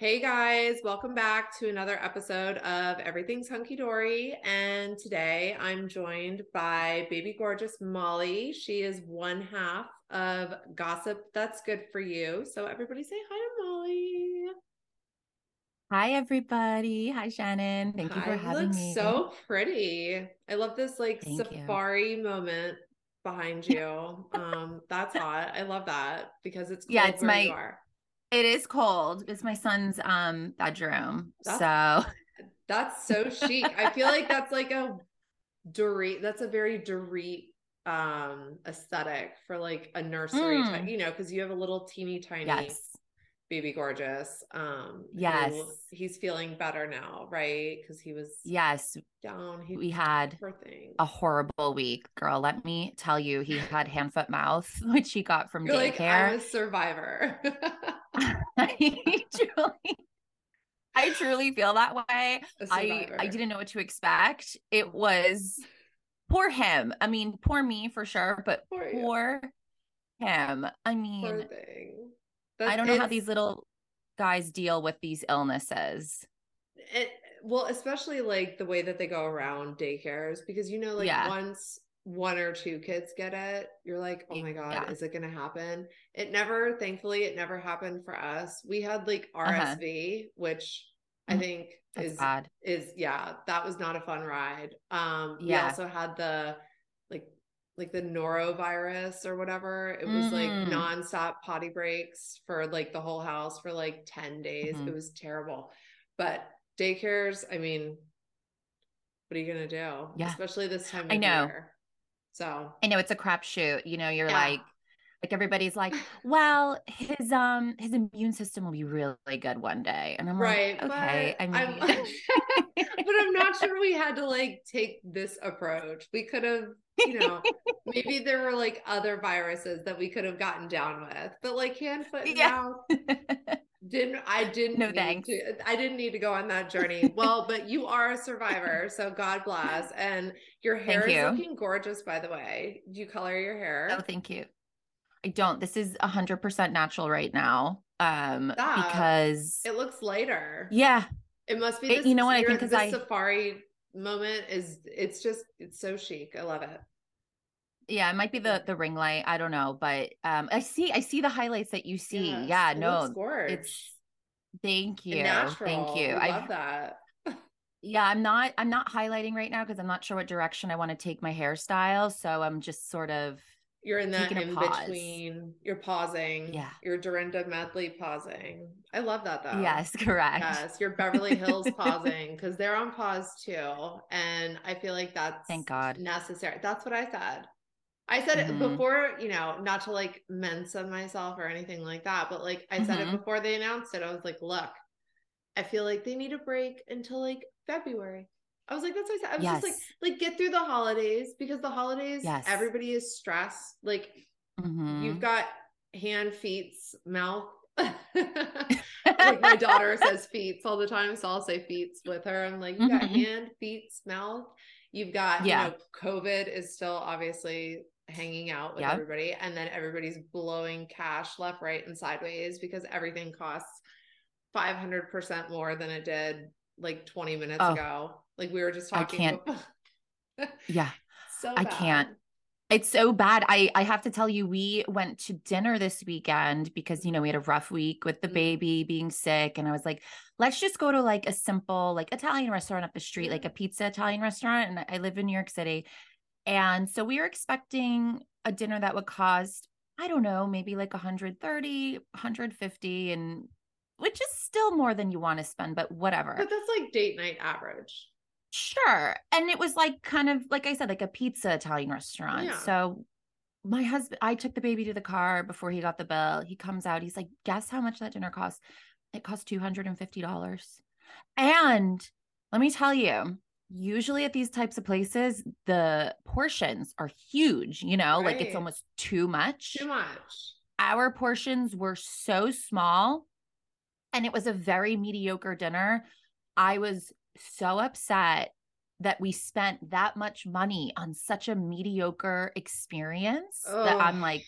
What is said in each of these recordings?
Hey guys, welcome back to another episode of Everything's Hunky Dory. And today I'm joined by baby gorgeous Molly. She is one half of Gossip That's Good For You. So everybody say hi to Molly. Hi everybody. Hi Shannon. Thank you for having me. You look so pretty. I love this like safari moment behind you. That's hot. I love that because it's cold it's where you are. It is cold. It's my son's bedroom. That's so chic. I feel like that's like a Dorit. That's a very Dorit aesthetic for like a nursery, you know, because you have a little teeny tiny baby gorgeous. He's feeling better now, right? Because he was down. We had a horrible week, girl. Let me tell you, he had hand, foot, mouth, which he got from daycare. Like, I'm a survivor. I truly feel that way. I didn't know what to expect. It was poor him. I mean, poor me for sure, but poor him. I mean, I don't know how these little guys deal with these illnesses. Well, especially like the way that they go around daycares, because, you know, like once one or two kids get it, you're like, oh my God, is it going to happen? Thankfully, it never happened for us. We had like RSV, which I think is that was not a fun ride. We also had the like the norovirus or whatever. It was like nonstop potty breaks for like the whole house for like 10 days. It was terrible. But daycares, I mean, what are you going to do? Especially this time of year. So I know it's a crapshoot. You know, you're like everybody's like, well, his immune system will be really good one day. And I'm like, okay. I mean, but I'm not sure we had to like take this approach. We could have, you know, maybe there were like other viruses that we could have gotten down with, but like hand, foot, and mouth. I didn't need to go on that journey. Well, but you are a survivor, so God bless. And your hair is looking gorgeous, by the way. Do you color your hair? Oh, thank you. I don't. This is 100% natural right now. Because it looks lighter. Yeah. It must be this, you know what I think is the safari moment it's so chic. I love it. Yeah, it might be the ring light. I don't know, but I see the highlights that you see. Yes, yeah, no, it's thank you, natural. Thank you. I love that. Yeah, I'm not highlighting right now because I'm not sure what direction I want to take my hairstyle. So I'm just sort of in between. You're pausing. Yeah, you're Dorinda Medley pausing. I love that though. Yes, correct. Yes, you're Beverly Hills pausing because they're on pause too, and I feel like that's thank God necessary. That's what I said. I said it before, you know, not to like Mensa myself or anything like that, but like I said it before they announced it. I was like, look, I feel like they need a break until like February. I was like, that's what I said. I was just like get through the holidays because the holidays, everybody is stressed. Like you've got hand, feet, mouth. Like my daughter says feet all the time. So I'll say feet with her. I'm like, you got hand, feet, mouth. You've got, you know, COVID is still obviously hanging out with everybody. And then everybody's blowing cash left, right, and sideways because everything costs 500% more than it did like 20 minutes ago. Like we were just talking. I can't. Yeah. So bad. I can't. It's so bad. I have to tell you, we went to dinner this weekend because, you know, we had a rough week with the baby being sick. And I was like, let's just go to like a simple, like Italian restaurant up the street, like a pizza Italian restaurant. And I live in New York City. And so we were expecting a dinner that would cost, I don't know, maybe like $130, $150, and which is still more than you want to spend, but whatever. But that's like date night average. Sure. And it was like kind of, like I said, like a pizza Italian restaurant. Yeah. So my husband, I took the baby to the car before he got the bill. He comes out. He's like, guess how much that dinner cost? It cost $250. And let me tell you, usually at these types of places, the portions are huge, you know, like it's almost too much. Too much. Our portions were so small and it was a very mediocre dinner. I was so upset that we spent that much money on such a mediocre experience that I'm like,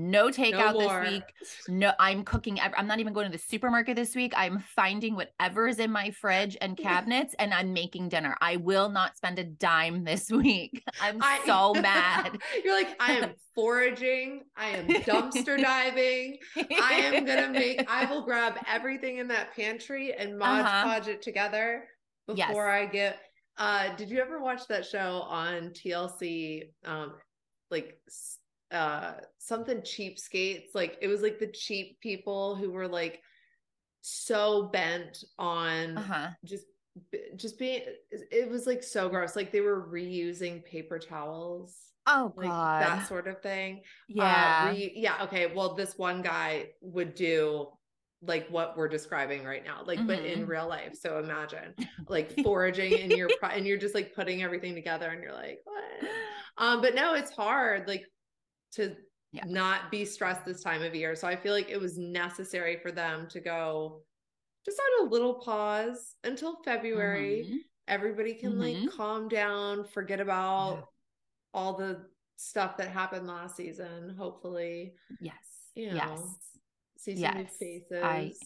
No takeout this week. No, I'm cooking. I'm not even going to the supermarket this week. I'm finding whatever is in my fridge and cabinets and I'm making dinner. I will not spend a dime this week. I'm so mad. You're like, I am foraging. I am dumpster diving. I will grab everything in that pantry and Mod Podge it together before I get, did you ever watch that show on TLC? Something cheapskates, like it was like the cheap people who were like so bent on just being, it was like so gross, like they were reusing paper towels, that sort of thing. Well, this one guy would do like what we're describing right now, like but in real life. So imagine like foraging in your and you're just like putting everything together and you're like what? But no, it's hard like to not be stressed this time of year. So I feel like it was necessary for them to go just on a little pause until February. Everybody can like calm down, forget about all the stuff that happened last season, hopefully. See some new faces.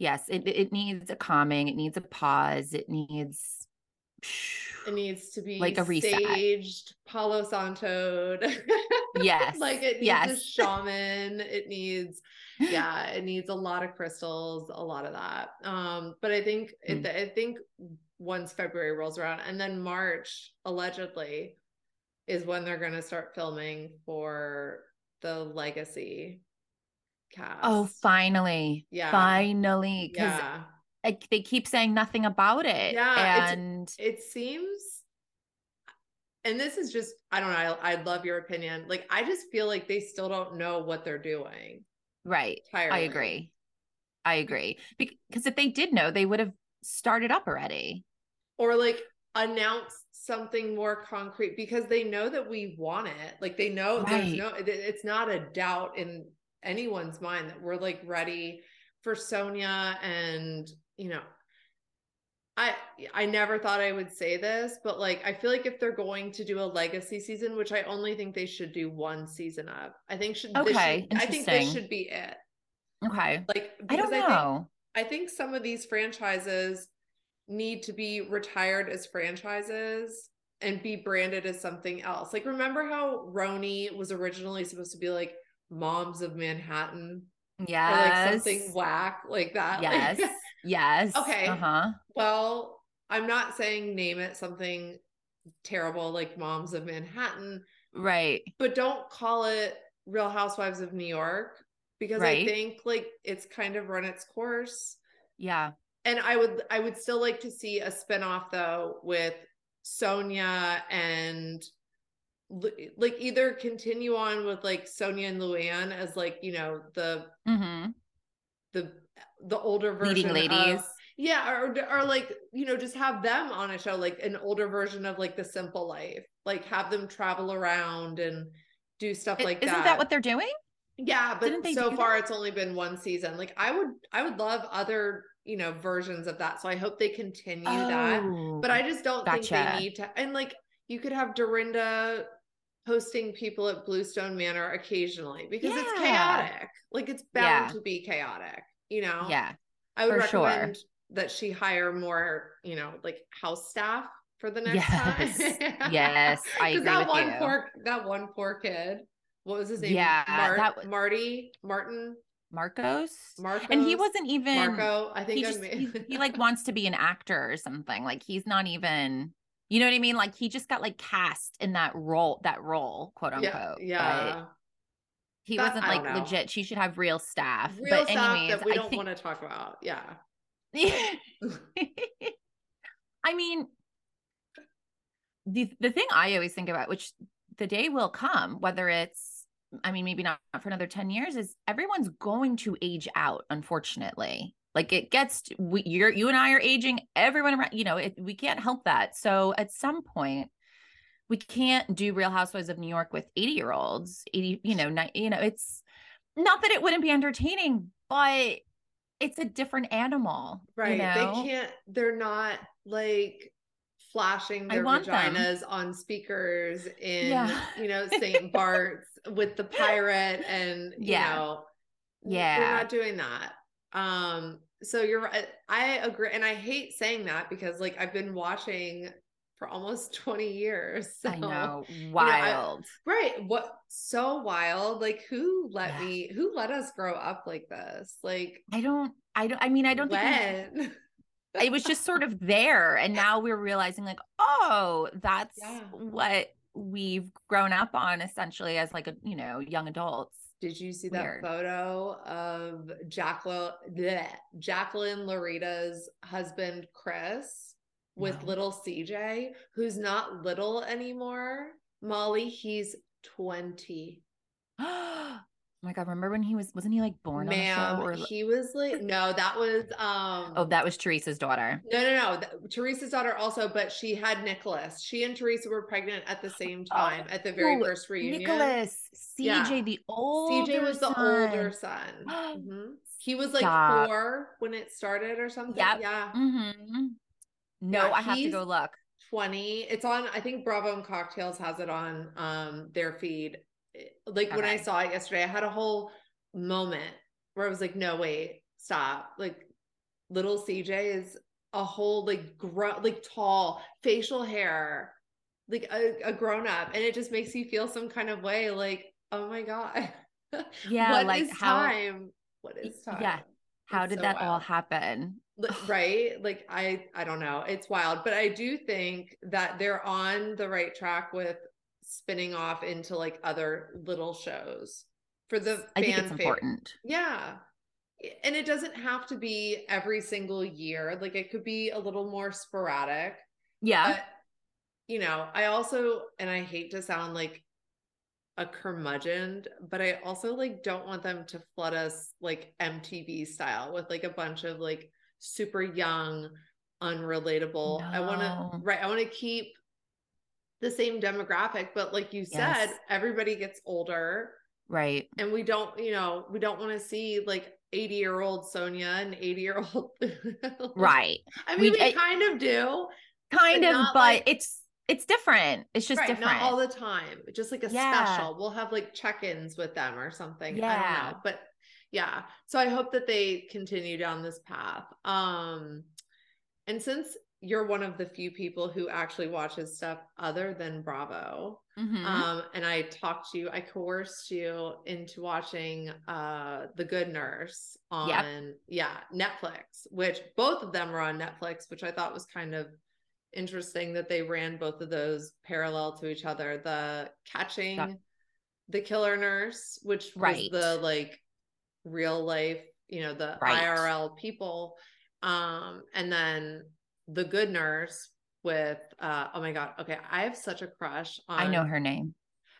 It needs a calming, it needs a pause, it needs to be like a reset. Saged, Palo Santo'd. Like it needs a shaman. It needs a lot of crystals, a lot of that. But I think, I think once February rolls around and then March allegedly is when they're going to start filming for the legacy cast. Oh, finally. Yeah. Finally. Like they keep saying nothing about it. Yeah. And it seems, and this is just, I don't know. I'd love your opinion. Like, I just feel like they still don't know what they're doing. Right. Entirely. I agree. Because if they did know, they would have started up already. Or like announced something more concrete, because they know that we want it. Like they know there's no, it's not a doubt in anyone's mind that we're like ready for Sonia. And you know, I never thought I would say this, but like, I feel like if they're going to do a legacy season, which I only think they should do one season of, I think this should be it. Okay. Like, I don't know. I think some of these franchises need to be retired as franchises and be branded as something else. Like, remember how Roni was originally supposed to be like Moms of Manhattan? Yeah. Like something whack like that. Yes. Like, yes. Okay. Well, I'm not saying name it something terrible like Moms of Manhattan. Right. But don't call it Real Housewives of New York, because I think like it's kind of run its course. Yeah. And I would still like to see a spinoff though with Sonia and like either continue on with like Sonia and Luann as like, you know, the older version leading ladies. Or like, you know, just have them on a show, like an older version of like The Simple Life, like have them travel around and do stuff like that. Isn't that what they're doing? Yeah. But so far it's only been one season. Like I would love other, you know, versions of that. So I hope they continue that, but I just don't think they need to. And like, you could have Dorinda hosting people at Bluestone Manor occasionally, because it's chaotic. Like it's bound to be chaotic, you know? Yeah. I would recommend that she hire more, you know, like house staff for the next time. Yes. I agree with you. That one poor kid, what was his name? Yeah. Marcos. And he wasn't even Marco. I think he like wants to be an actor or something. Like he's not even, you know what I mean? Like he just got like cast in that role, quote unquote. Yeah. He wasn't like legit. She should have real staff. But anyways, stuff that we don't want to talk about. Yeah. I mean, the thing I always think about, which the day will come, whether it's, I mean, maybe not for another 10 years, is everyone's going to age out, unfortunately. Like it gets, you and I are aging, everyone around, you know, we can't help that. So at some point we can't do Real Housewives of New York with 80-year-olds, it's not that it wouldn't be entertaining, but it's a different animal. Right. You know? They're not like flashing their vaginas on speakers in, you know, St. Bart's with the pirate and, you know, we're not doing that. So you're right. I agree. And I hate saying that because like I've been watching for almost 20 years. So, I know. Wild. You know, right. What? So wild. Like who let us grow up like this? Like, I don't think it was just sort of there. And now we're realizing like, oh, that's what we've grown up on essentially as like a, you know, young adults. Did you see that photo of Jacqueline Lareda's husband, Chris, with little CJ, who's not little anymore? Molly, he's 20. Oh my God. Remember when he wasn't he like born on a show? Or... He was like, no, that was. Oh, that was Teresa's daughter. No. Teresa's daughter also, but she had Nicholas. She and Teresa were pregnant at the same time at the very first reunion. Nicholas, CJ, the older CJ was the older son. Mm-hmm. He was like four when it started or something. Yep. Yeah. Mm-hmm. No, I have to go look. 20. It's on, I think Bravo and Cocktails has it on their feed. Like when I saw it yesterday, I had a whole moment where I was like, no, wait, stop. Like little CJ is a whole like tall facial hair, like a grown up. And it just makes you feel some kind of way. Like, oh my God. Yeah. What is time? Yeah. How did that all happen? Right? Like, I don't know. It's wild. But I do think that they're on the right track with spinning off into like other little shows for the fan. I think it's important. Yeah. And it doesn't have to be every single year. Like it could be a little more sporadic. Yeah. But, you know, I also, and I hate to sound like a curmudgeon, but I also like don't want them to flood us like MTV style with like a bunch of like super young, unrelatable. No. I want to keep the same demographic, but like you said, everybody gets older. Right. And we don't, you know, we don't want to see like 80-year-old Sonia and 80-year-old. Right. I mean, we kind of do. Kind of, but like, it's different. It's just different. Not all the time. Just like a special. We'll have like check-ins with them or something. Yeah. I don't know. But yeah. So I hope that they continue down this path. And since you're one of the few people who actually watches stuff other than Bravo, and I talked to you, I coerced you into watching The Good Nurse on Netflix, which both of them are on Netflix, which I thought was kind of interesting that they ran both of those parallel to each other. The Catching the Killer Nurse, which was the like real life, you know, the IRL people, and then The Good Nurse with oh my God, okay, I have such a crush on. I know her name.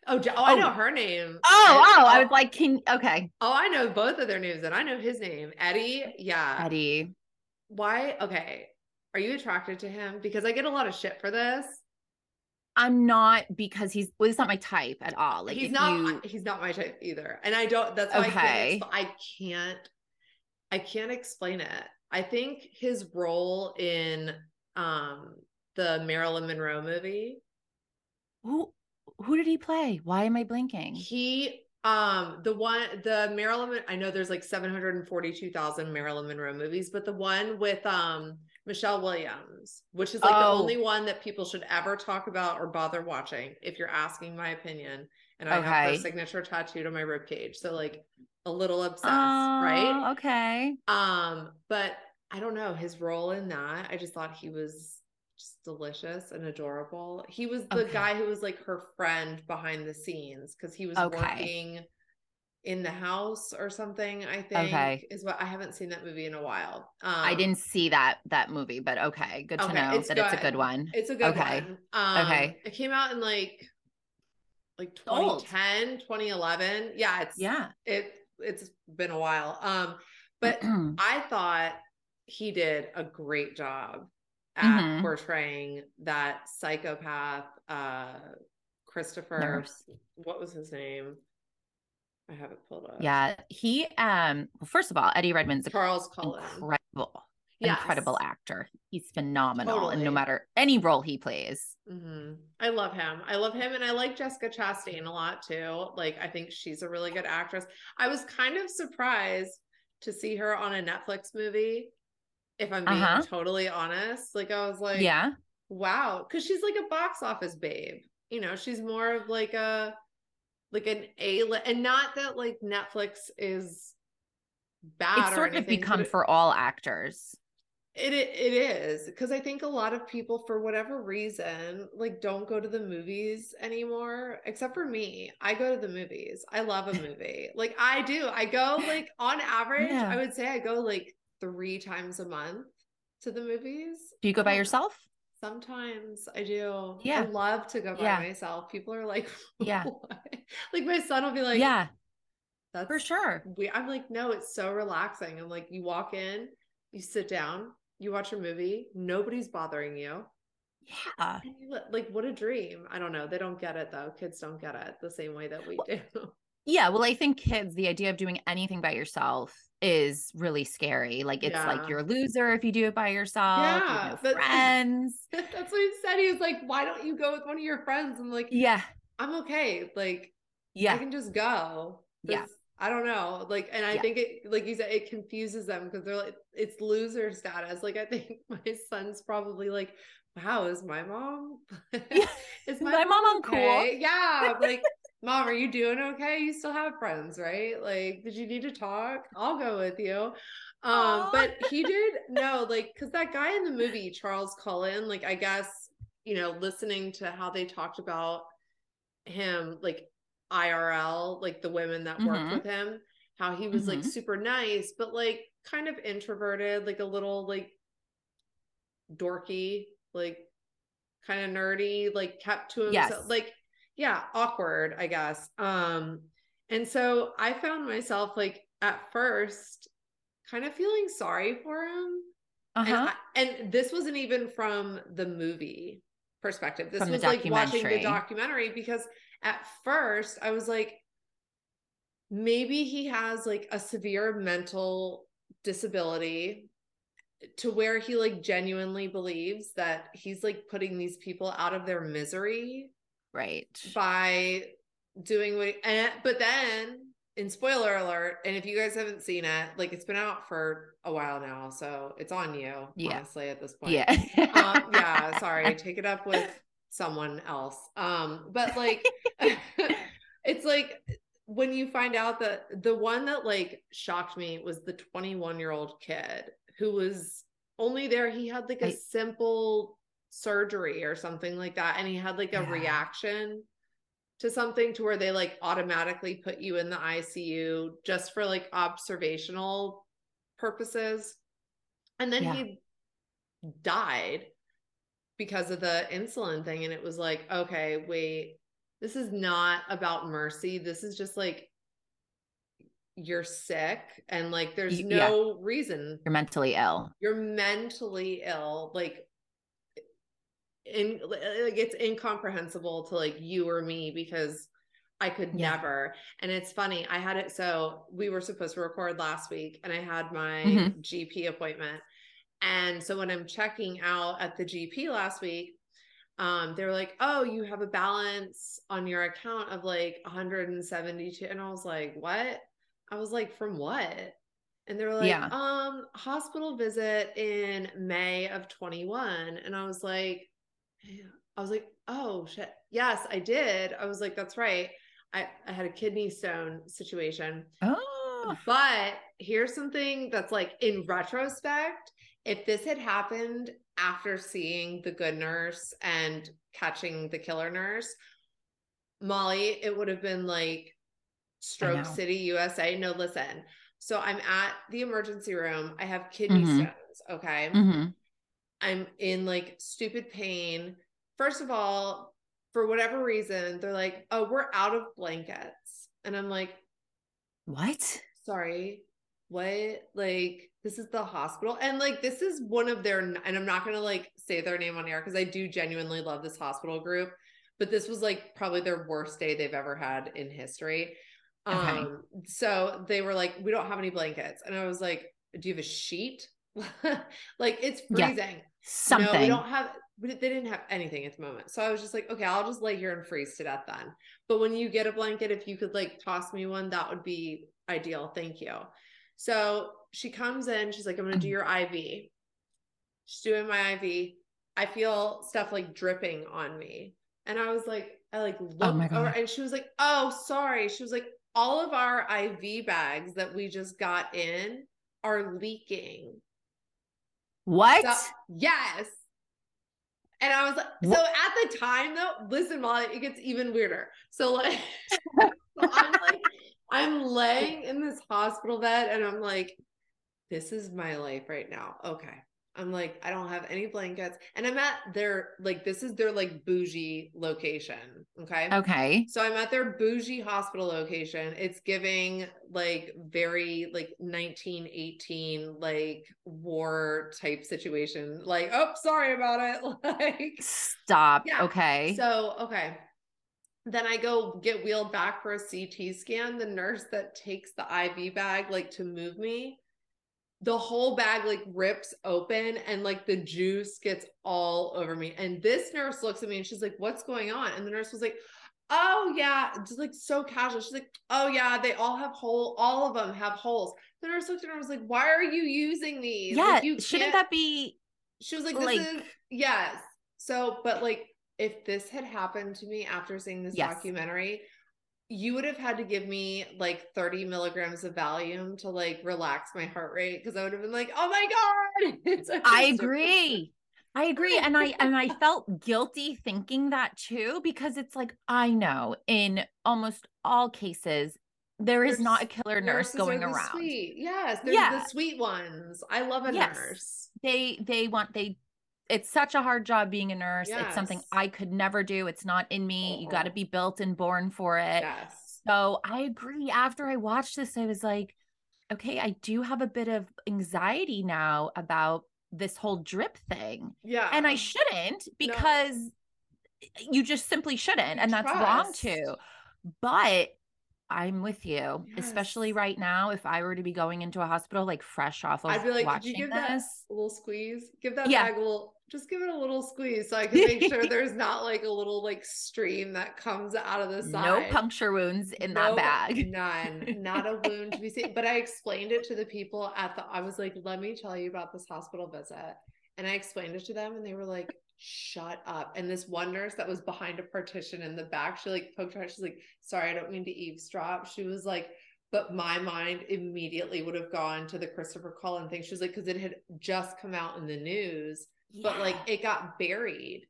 Oh, I know her name. Oh, I was like, okay. Oh, I know both of their names, and I know his name, Eddie. Yeah, Eddie. Why? Okay, are you attracted to him? Because I get a lot of shit for this. I'm not, because he's not my type at all. Like he's not my type either, and I don't. That's why I can't explain it. I think his role in the Marilyn Monroe movie. Who did he play? Why am I blanking? He the Marilyn, I know there's like 742,000 Marilyn Monroe movies, but the one with Michelle Williams, which is like the only one that people should ever talk about or bother watching if you're asking my opinion. And I have her signature tattooed on my ribcage. So like a little obsessed, right? Okay. But I don't know his role in that. I just thought he was just delicious and adorable. He was the guy who was like her friend behind the scenes because he was working in the house or something, I think. Is what I haven't seen that movie in a while. I didn't see that movie, but good to know that it's a good one. It's a good one. It came out in like 2010, 2011. Yeah, it's been a while. But I thought he did a great job at portraying that psychopath, Christopher, what was his name? I have it pulled up. Yeah. He, well, first of all, Eddie Redmayne's Charles Cullen. Incredible. yes. incredible actor. He's phenomenal. Totally. And no matter any role he plays. Mm-hmm. I love him. I love him. And I like Jessica Chastain a lot too. Like, I think she's a really good actress. I was kind of surprised to see her on a Netflix movie, if I'm being totally honest. Like, I was like, yeah, wow. 'Cause she's like a box office babe. You know, she's more of like a, like an A, and not that like Netflix is bad. It's sort of become for all actors. It is, because I think a lot of people, for whatever reason, like don't go to the movies anymore, except for me. I go to the movies. I love a movie. Like, I do. I go like on average, I would say I go like 3 times a month to the movies. Do you go by yourself? Sometimes I do. Yeah. I love to go by myself. People are like, what? Yeah. Like my son will be like, yeah, that's for sure. I'm like, no, it's so relaxing. I'm like, you walk in, you sit down, you watch a movie, nobody's bothering you. Yeah. And you, like, what a dream. I don't know. They don't get it though. Kids don't get it the same way that we do. Yeah. Well, I think kids, the idea of doing anything by yourself is really scary. Like, it's like you're a loser if you do it by yourself. Yeah. You have no friends. That's what he said. He was like, why don't you go with one of your friends? I'm like, yeah, I'm okay. Like, yeah, I can just go. Yeah. I don't know. Like, and I think it, like you said, it confuses them because they're like, it's loser status. Like, I think my son's probably like, wow, is my mom? Is my mom okay? Cool? Yeah. Like, mom, are you doing okay? You still have friends, right? Like, did you need to talk? I'll go with you. But he did know, like, because that guy in the movie, Charles Cullen, like, I guess, you know, listening to how they talked about him, like, IRL, like the women that worked with him, how he was like super nice, but like kind of introverted, like a little like dorky, like kind of nerdy, like kept to himself, like, yeah, awkward, I guess. And so I found myself like at first kind of feeling sorry for him. And this wasn't even from the movie perspective. This was like watching the documentary, because at first I was like, maybe he has like a severe mental disability to where he like genuinely believes that he's like putting these people out of their misery. Right. By doing what, but then, in spoiler alert, and if you guys haven't seen it, like it's been out for a while now, so it's on you, honestly, at this point. Yeah. Yeah. Sorry. Take it up with someone else. But like, it's like when you find out that the one that like shocked me was the 21-year-old kid who was only there. He had like a simple surgery or something like that, and he had like a reaction to something to where they like automatically put you in the ICU just for like observational purposes. And then he died because of the insulin thing. And it was like, okay, wait, this is not about mercy. This is just like, you're sick and like, there's no reason. You're mentally ill. You're mentally ill. Like, like it's incomprehensible to like you or me, because I could never. And it's funny, I had it, so we were supposed to record last week and I had my GP appointment, and so when I'm checking out at the GP last week, they were like, oh, you have a balance on your account of like 172, and I was like, what? I was like, from what? And they were like, hospital visit in May of 21, and I was like, oh shit. Yes, I did. I was like, that's right. I had a kidney stone situation. Oh. But here's something that's like, in retrospect, if this had happened after seeing The Good Nurse and Catching the Killer Nurse, Molly, it would have been like Stroke City, USA. No, listen. So I'm at the emergency room. I have kidney stones. Okay. I'm in like stupid pain. First of all, for whatever reason, they're like, oh, we're out of blankets. And I'm like, what? Sorry. What? Like, this is the hospital. And like, this is one of their, and I'm not going to like say their name on air, 'cause I do genuinely love this hospital group, but this was like probably their worst day they've ever had in history. Okay. So they were like, we don't have any blankets. And I was like, do you have a sheet? Like, it's freezing. Yeah, something. No, we don't have, but they didn't have anything at the moment. So I was just like, okay, I'll just lay here and freeze to death then. But when you get a blanket, if you could like toss me one, that would be ideal. Thank you. So she comes in, she's like, I'm going to do your IV. She's doing my IV. I feel stuff like dripping on me. And I was like, I like looked over and she was like, oh, sorry. She was like, all of our IV bags that we just got in are leaking. What? So, yes. And I was like, so at the time though, listen, Molly, it gets even weirder. So like, so I'm like, I'm laying in this hospital bed and I'm like, this is my life right now. Okay. I'm like, I don't have any blankets and I'm at their, like, this is their like bougie location. Okay. Okay. So I'm at their bougie hospital location. It's giving like very like 1918, like war type situation. Like, oh, sorry about it. Like, stop. Yeah. Okay. So, okay. Then I go get wheeled back for a CT scan. The nurse that takes the IV bag, like to move me, the whole bag like rips open and like the juice gets all over me. And this nurse looks at me and she's like, what's going on? And the nurse was like, oh yeah. Just like so casual. She's like, oh yeah, they all have holes. All of them have holes. The nurse looked at her and was like, why are you using these? Yeah. Like, you shouldn't that be? She was like, this is, yes. So, but like, if this had happened to me after seeing this documentary, you would have had to give me like 30 milligrams of Valium to like relax my heart rate. Cause I would have been like, oh my God. I agree. I agree. And I felt guilty thinking that too, because it's like, I know in almost all cases, there is not a killer nurse going around. Sweet. Yes. They're the sweet ones. I love a nurse. They it's such a hard job being a nurse. Yes. It's something I could never do. It's not in me. You got to be built and born for it. Yes. So I agree. After I watched this, I was like, okay, I do have a bit of anxiety now about this whole drip thing. Yeah. And I shouldn't, because you just simply shouldn't. And that's wrong too. But I'm with you, especially right now. If I were to be going into a hospital, like fresh off of, I'd be like, watching could you give this that a little squeeze, give that bag a little, just give it a little squeeze so I can make sure there's not like a little like stream that comes out of the side. No puncture wounds in that bag. None, not a wound to be seen. But I explained it to the people I was like, let me tell you about this hospital visit. And I explained it to them and they were like, shut up. And this one nurse that was behind a partition in the back, she like poked her head. She's like, sorry, I don't mean to eavesdrop. She was like, but my mind immediately would have gone to the Christopher Cullen thing. She was like, because it had just come out in the news, but like it got buried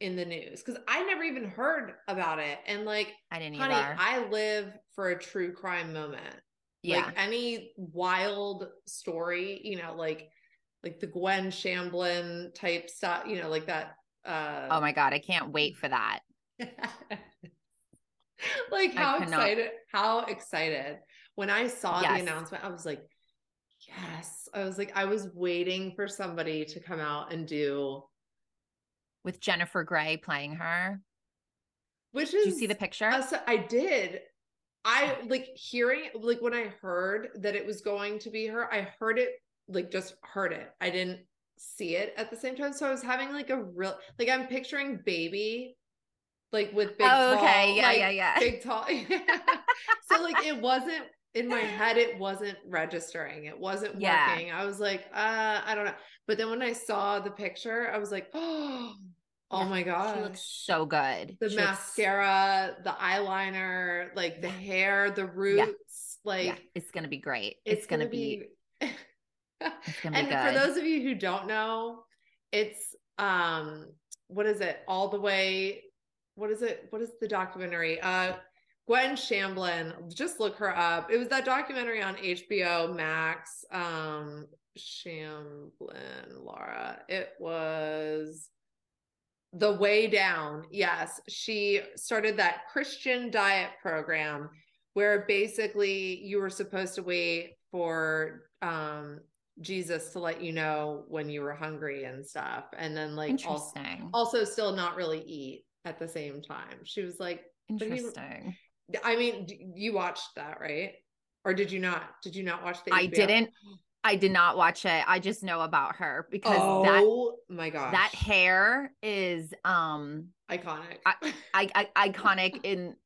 in the news because I never even heard about it. And like, I didn't honey, either. I live for a true crime moment. Yeah. Like any wild story, you know, like the Gwen Shamblin type stuff, you know, like that. Oh my God. I can't wait for that. Like how excited when I saw the announcement, I was like, yes. I was like, I was waiting for somebody to come out and do with Jennifer Grey playing her, which is, did you see the picture? I did. I like hearing, like when I heard that it was going to be her, I heard it, like just heard it. I didn't see it at the same time. So I was having like a real, like I'm picturing Baby, like with big tall, okay. Yeah, like, yeah. Big tall. So like, it wasn't in my head. It wasn't registering. It wasn't working. I was like, I don't know. But then when I saw the picture, I was like, oh my God. She looks so good. The mascara, the eyeliner, like the hair, the roots, like it's going to be great. It's going to be and for those of you who don't know, it's, what is it? All the Way. What is it? What is the documentary? Gwen Shamblin, just look her up. It was that documentary on HBO Max. Shamblin, Laura, it was The Way Down. Yes. She started that Christian diet program where basically you were supposed to wait for, Jesus to let you know when you were hungry and stuff. And then like also still not really eat at the same time. She was like, interesting. I mean, you watched that, right? Or did you not watch the HBO? I didn't. I did not watch it. I just know about her because oh my gosh, that hair is iconic. Iconic in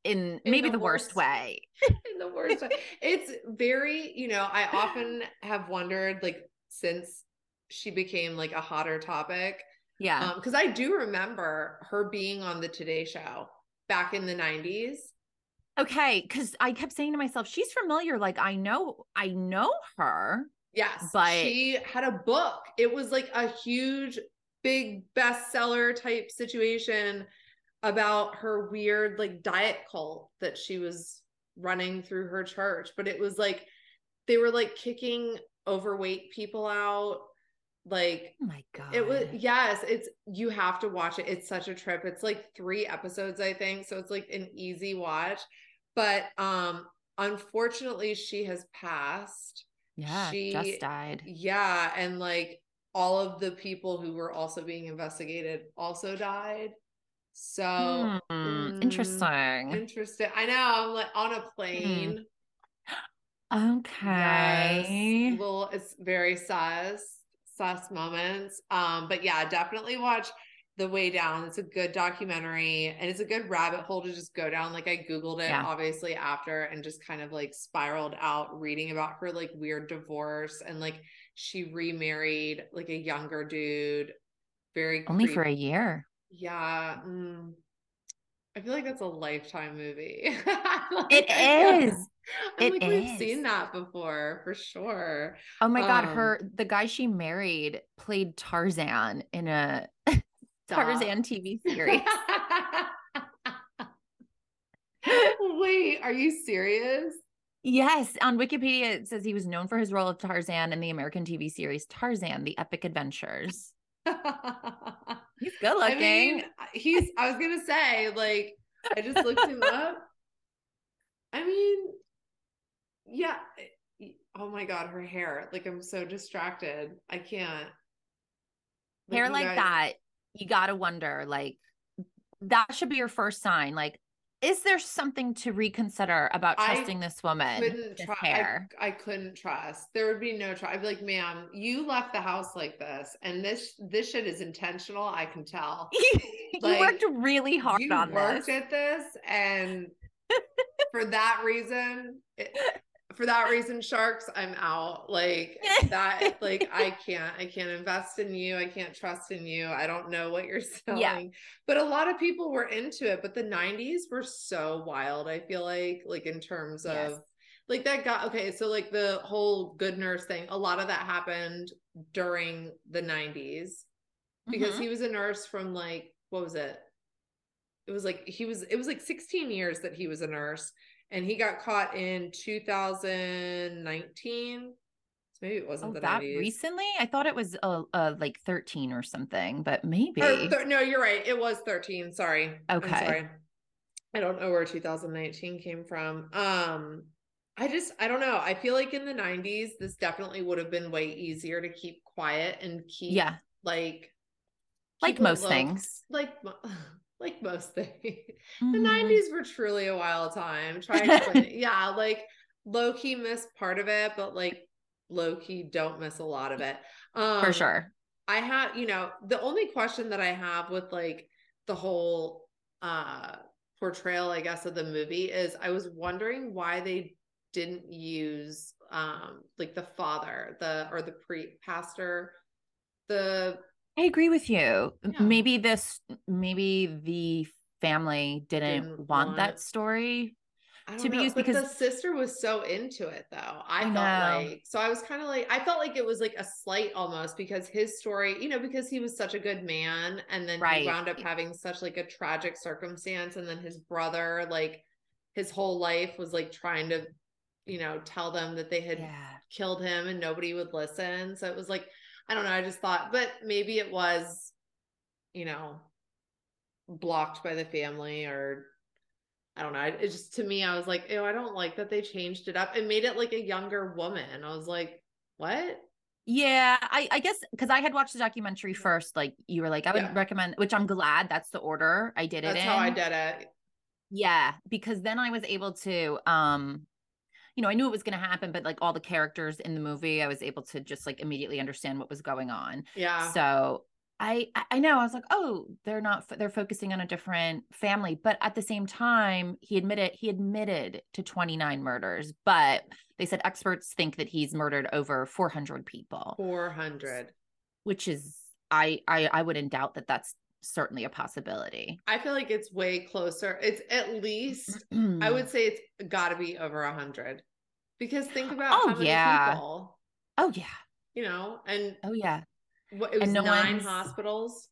maybe the worst way. In the worst way. It's very, you know, I often have wondered, like, since she became like a hotter topic. Yeah. Because I do remember her being on the Today Show back in the 90s. Okay. Because I kept saying to myself, she's familiar. Like, I know her. Yes. But she had a book. It was like a huge, big bestseller type situation about her weird, like, diet cult that she was running through her church. But it was like, they were like kicking overweight people out. Like, oh my God. It was, yes, it's, you have to watch it. It's such a trip. It's like 3 episodes, I think. So it's like an easy watch, but, unfortunately she has passed. Yeah. She just died. Yeah. And like all of the people who were also being investigated also died. So interesting. I know. I'm like on a plane. Okay. Yes. Well, it's very sus moments. But yeah, definitely watch The Way Down. It's a good documentary and it's a good rabbit hole to just go down. Like I Googled it obviously after and just kind of like spiraled out reading about her like weird divorce and like she remarried like a younger dude. Only for a year. Yeah. I feel like that's a Lifetime movie. Like, it is. We've seen that before for sure. Oh my God. The guy she married played Tarzan in a Tarzan TV series. Wait, are you serious? Yes. On Wikipedia, it says he was known for his role of Tarzan in the American TV series Tarzan: The Epic Adventures. He's good looking. I mean, I was going to say, like, I just looked him up. I mean, yeah. Oh my God. Her hair. Like, I'm so distracted. I can't. Like, hair like that. You got to wonder, like, that should be your first sign. Like, is there something to reconsider about trusting this woman? I couldn't trust. There would be no trust. I'd be like, ma'am, you left the house like this. And this shit is intentional. I can tell. Like, you worked really hard on this. You worked at this. And for that reason, sharks, I'm out. Like that, like I can't invest in you. I can't trust in you. I don't know what you're selling, but a lot of people were into it, but the 90s were so wild. I feel like in terms of like that got, okay. So like the whole Good Nurse thing, a lot of that happened during the 90s because he was a nurse from like, what was it? It was like, it was like 16 years that he was a nurse. And he got caught in 2019. So maybe it wasn't the 90s. Recently? I thought it was like 13 or something, but maybe. No, you're right. It was 13. Sorry. Okay. I'm sorry. I don't know where 2019 came from. I don't know. I feel like in the 90s, this definitely would have been way easier to keep quiet and keep like most things. The 90s were truly a wild time. Like low-key miss part of it, but like low-key don't miss a lot of it. For sure. I have, you know, the only question that I have with like the whole portrayal, I guess, of the movie is I was wondering why they didn't use like the father, the pastor, I agree with you. Yeah. Maybe the family didn't want that story to be used because the sister was so into it though. I felt like it was like a slight almost because his story, you know, because he was such a good man and then he wound up having such like a tragic circumstance. And then his brother, like his whole life was like trying to, you know, tell them that they had killed him and nobody would listen. So it was like, I don't know. I just thought, but maybe it was, you know, blocked by the family or I don't know. It just, to me, I was like, ew, I don't like that they changed it up and made it like a younger woman. I was like, what? Yeah. I guess because I had watched the documentary first. Like you were like, I would recommend, which I'm glad that's the order I did it in. That's how I did it. Yeah. Because then I was able to, you know, I knew it was going to happen, but like all the characters in the movie, I was able to just like immediately understand what was going on. Yeah. So I know, I was like, oh, they're focusing on a different family. But at the same time, he admitted to 29 murders, but they said experts think that he's murdered over 400 people. 400. Which is, I wouldn't doubt that that's certainly a possibility. I feel like it's way closer. It's at least, I would say it's gotta be over 100, because think about how many people. Oh yeah. You know, and oh yeah. What, it was 9 hospitals.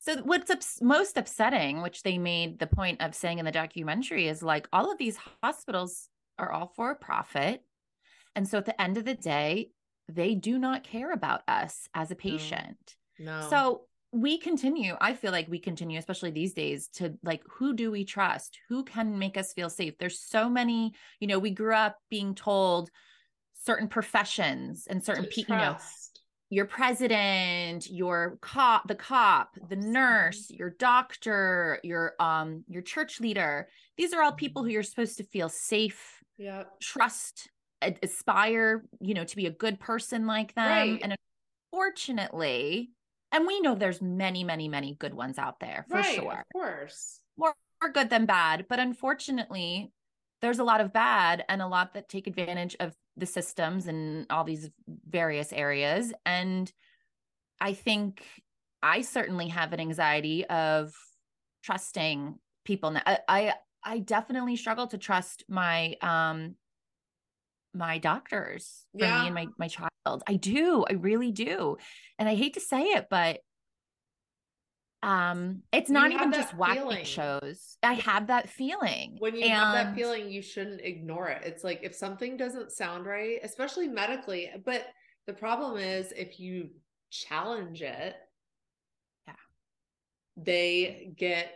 So what's most upsetting, which they made the point of saying in the documentary, is like all of these hospitals are all for profit. And so at the end of the day, they do not care about us as a patient. No. So I feel like we continue, especially these days, to like, who do we trust? Who can make us feel safe? There's so many, you know, we grew up being told certain professions and certain people, you know, your president, your cop, the nurse, your doctor, your church leader. These are all people who you're supposed to feel safe, trust, aspire, you know, to be a good person like them. Right. And unfortunately, and we know there's many, many, many good ones out there for sure. Of course. More good than bad. But unfortunately, there's a lot of bad and a lot that take advantage of the systems and all these various areas. And I think I certainly have an anxiety of trusting people. Now, I definitely struggle to trust my doctors for me and my child. I do. I really do. And I hate to say it, but it's not even just watching shows. I have that feeling. When you have that feeling, you shouldn't ignore it. It's like, if something doesn't sound right, especially medically, but the problem is if you challenge it, they get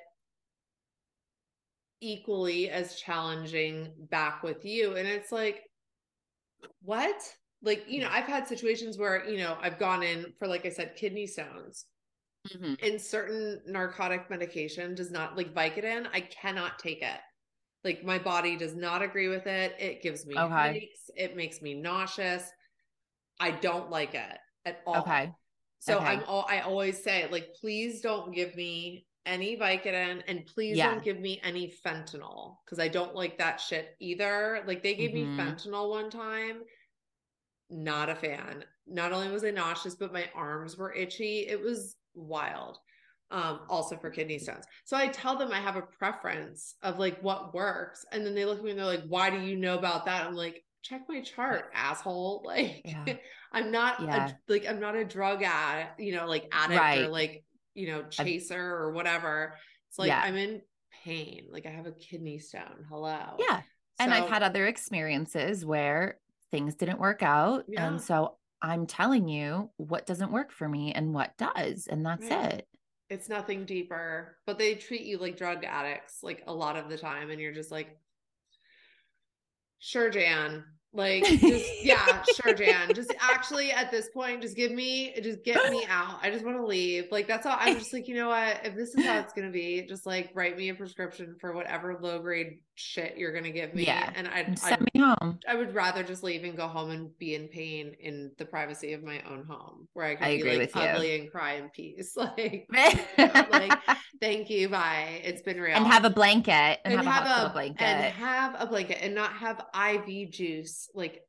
equally as challenging back with you. And it's like, what? Like, you know, I've had situations where, you know, I've gone in for, like I said, kidney stones. Mm-hmm. And certain narcotic medication does not, like Vicodin, I cannot take it. Like my body does not agree with it. It gives me headaches. It makes me nauseous. I don't like it at all. Okay. So I always say, like, please don't give me any Vicodin, and please don't give me any fentanyl, because I don't like that shit either. Like they gave me fentanyl one time. Not a fan. Not only was I nauseous, but my arms were itchy. It was wild. Also for kidney stones. So I tell them I have a preference of like what works. And then they look at me and they're like, why do you know about that? I'm like, check my chart, asshole. Like I'm not a drug addict, you know, like addict or like, you know, chaser or whatever. It's like, I'm in pain. Like I have a kidney stone. Hello. Yeah. And I've had other experiences where things didn't work out. Yeah. And so I'm telling you what doesn't work for me and what does, and that's it. It's nothing deeper, but they treat you like drug addicts, like a lot of the time. And you're just like, sure, Jan, like, just, sure, Jan, just actually at this point, just get me out. I just want to leave. Like, that's all. I'm just like, you know what, if this is how it's going to be, just like write me a prescription for whatever low grade shit you're going to give me. Yeah. And I would rather just leave and go home and be in pain in the privacy of my own home, where I can be like ugly and cry in peace. Like, you know, like, thank you. Bye. It's been real. And have a blanket and have a blanket and not have IV juice like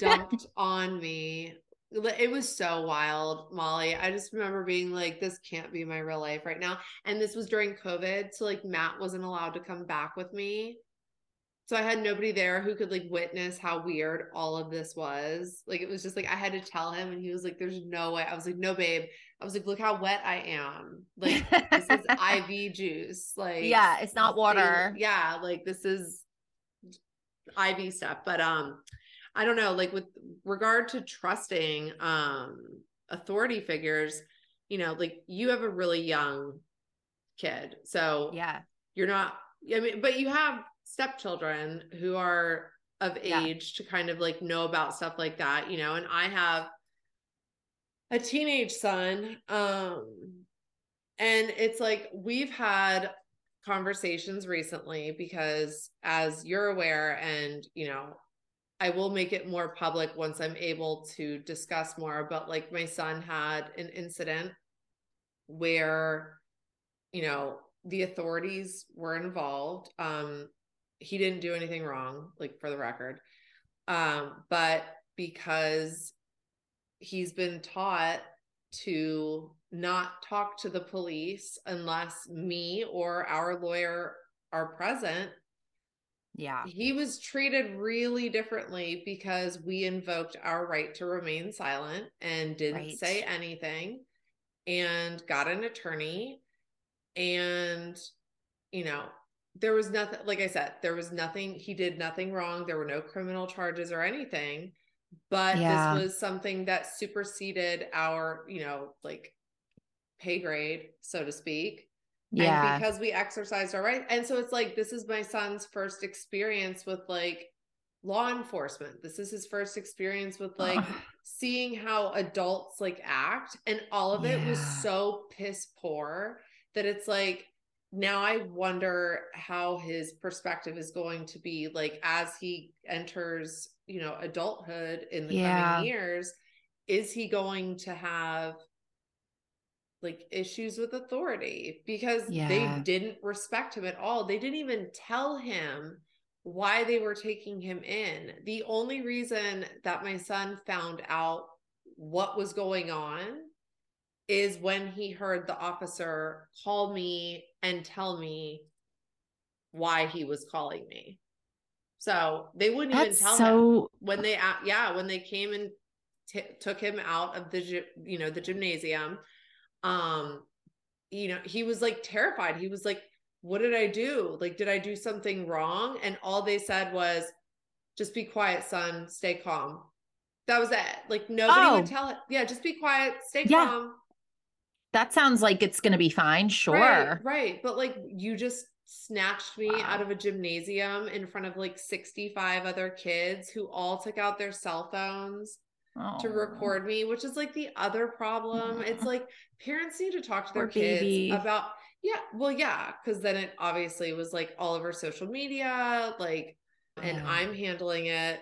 dumped on me. It was so wild, Molly. I just remember being like, this can't be my real life right now. And this was during COVID. So like Matt wasn't allowed to come back with me. So I had nobody there who could like witness how weird all of this was. Like, it was just like, I had to tell him, and he was like, there's no way. I was like, no, babe. I was like, look how wet I am. Like, this is IV juice. Like, yeah, it's not water. Yeah. Like, this is IV stuff. But, I don't know, like with regard to trusting authority figures, you know, like you have a really young kid. So you're not, I mean, but you have stepchildren who are of age to kind of like know about stuff like that, you know, and I have a teenage son. And it's like, we've had conversations recently, because as you're aware, and you know, I will make it more public once I'm able to discuss more, but like my son had an incident where, you know, the authorities were involved. He didn't do anything wrong, like for the record. But because he's been taught to not talk to the police unless me or our lawyer are present. Yeah. He was treated really differently because we invoked our right to remain silent and didn't say anything and got an attorney. And, you know, there was nothing, like I said, there was nothing, he did nothing wrong. There were no criminal charges or anything, but this was something that superseded our, you know, like pay grade, so to speak. Yeah. And because we exercised our right. And so it's like, this is my son's first experience with like law enforcement. This is his first experience with like seeing how adults like act. And all of it was so piss poor that it's like, now I wonder how his perspective is going to be like as he enters, you know, adulthood in the coming years. Is he going to have like issues with authority? Because they didn't respect him at all. They didn't even tell him why they were taking him in. The only reason that my son found out what was going on is when he heard the officer call me and tell me why he was calling me. So they wouldn't even tell him when they, when they came and took him out of the, you know, the gymnasium. You know, he was like terrified. He was like, what did I do? Like, did I do something wrong? And all they said was, just be quiet, son, stay calm. That was it. Like nobody would tell him. Yeah. Just be quiet, stay calm. That sounds like it's going to be fine. Sure. Right. But like, you just snatched me out of a gymnasium in front of like 65 other kids who all took out their cell phones to record me, which is like the other problem. It's like parents need to talk to their kids about, because then it obviously was like all over social media, like, and I'm handling it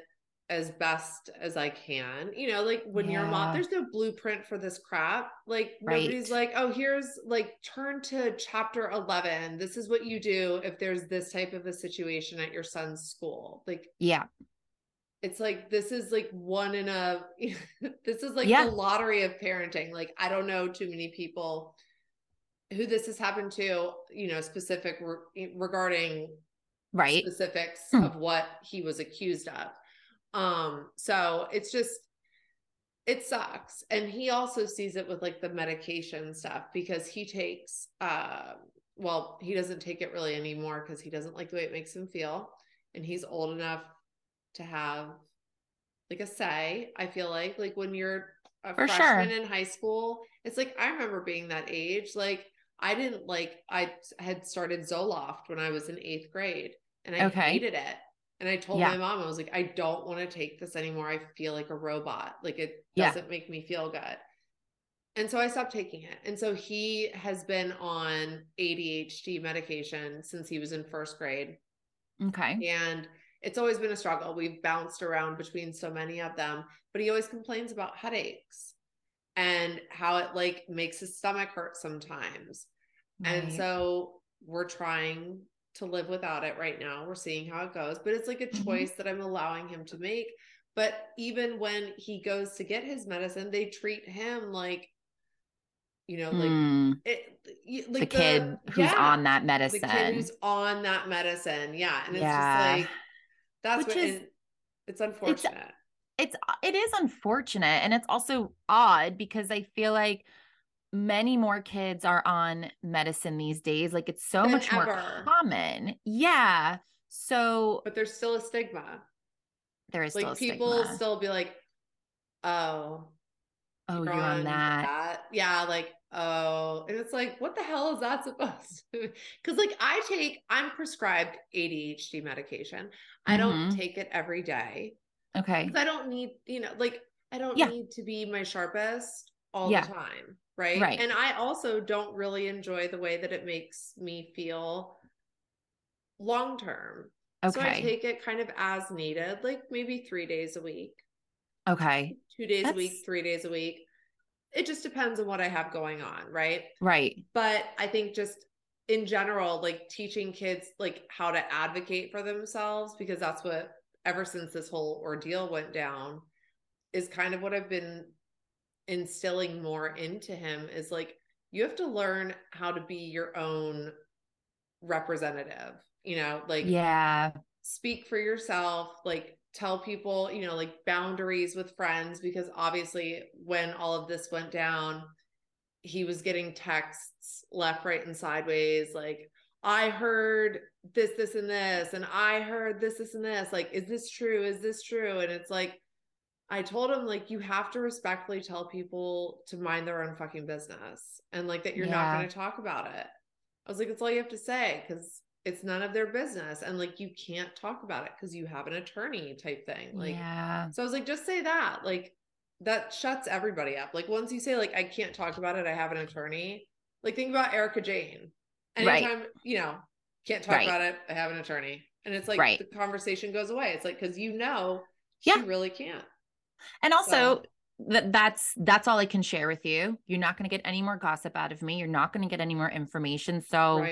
as best as I can, you know, like when you're a mom, there's no blueprint for this crap. Like nobody's like, oh, here's like, turn to chapter 11. This is what you do if there's this type of a situation at your son's school. Like, it's like, this is like one in a, this is like the lottery of parenting. Like, I don't know too many people who this has happened to, you know, regarding specifics of what he was accused of. So it's just, it sucks. And he also sees it with like the medication stuff because he takes, well, he doesn't take it really anymore because he doesn't like the way it makes him feel. And he's old enough to have like a say. I feel like when you're a freshman in high school, it's like, I remember being that age. Like I didn't like, I had started Zoloft when I was in 8th grade and I hated it. And I told my mom, I was like, I don't want to take this anymore. I feel like a robot. Like it doesn't make me feel good. And so I stopped taking it. And so he has been on ADHD medication since he was in 1st grade. Okay. And it's always been a struggle. We've bounced around between so many of them, but he always complains about headaches and how it like makes his stomach hurt sometimes. Right. And so we're trying to live without it right now. We're seeing how it goes, but it's like a choice that I'm allowing him to make. But even when he goes to get his medicine, they treat him like, you know, like, it, like the kid who's on that medicine, the kid who's on that medicine. Yeah. And it's just like, that's which what is, it's unfortunate. It is unfortunate. And it's also odd because I feel like many more kids are on medicine these days. Like it's so much more common. Yeah. So, but there's still a stigma. There is like people still be like, oh, you're on that. Yeah. Like, oh, and it's like, what the hell is that supposed to be? Cause like I'm prescribed ADHD medication. I don't take it every day. Okay. Cause I don't need, you know, like I don't need to be my sharpest all the time. Right? And I also don't really enjoy the way that it makes me feel long term. Okay. So I take it kind of as needed, like maybe 3 days a week. Okay. 2 days a week, 3 days a week. It just depends on what I have going on, right? Right. But I think just in general, like teaching kids like how to advocate for themselves, because that's what, ever since this whole ordeal went down, is kind of what I've been instilling more into him, is like, you have to learn how to be your own representative, you know, like, yeah, speak for yourself, like tell people, you know, like boundaries with friends, because obviously when all of this went down, he was getting texts left, right, and sideways. Like, I heard this, this, and this, and I heard this, this, and this, like, is this true? Is this true? And it's like, I told him, like, you have to respectfully tell people to mind their own fucking business, and like that you're not going to talk about it. I was like, it's all you have to say, because it's none of their business. And like, you can't talk about it because you have an attorney type thing. Like, so I was like, just say that, like, that shuts everybody up. Like, once you say like, I can't talk about it, I have an attorney. Like, think about Erica Jane. Anytime, you know, can't talk about it, I have an attorney. And it's like, the conversation goes away. It's like, 'cause you know, she really can't. And also that's all I can share with you. You're not going to get any more gossip out of me. You're not going to get any more information. So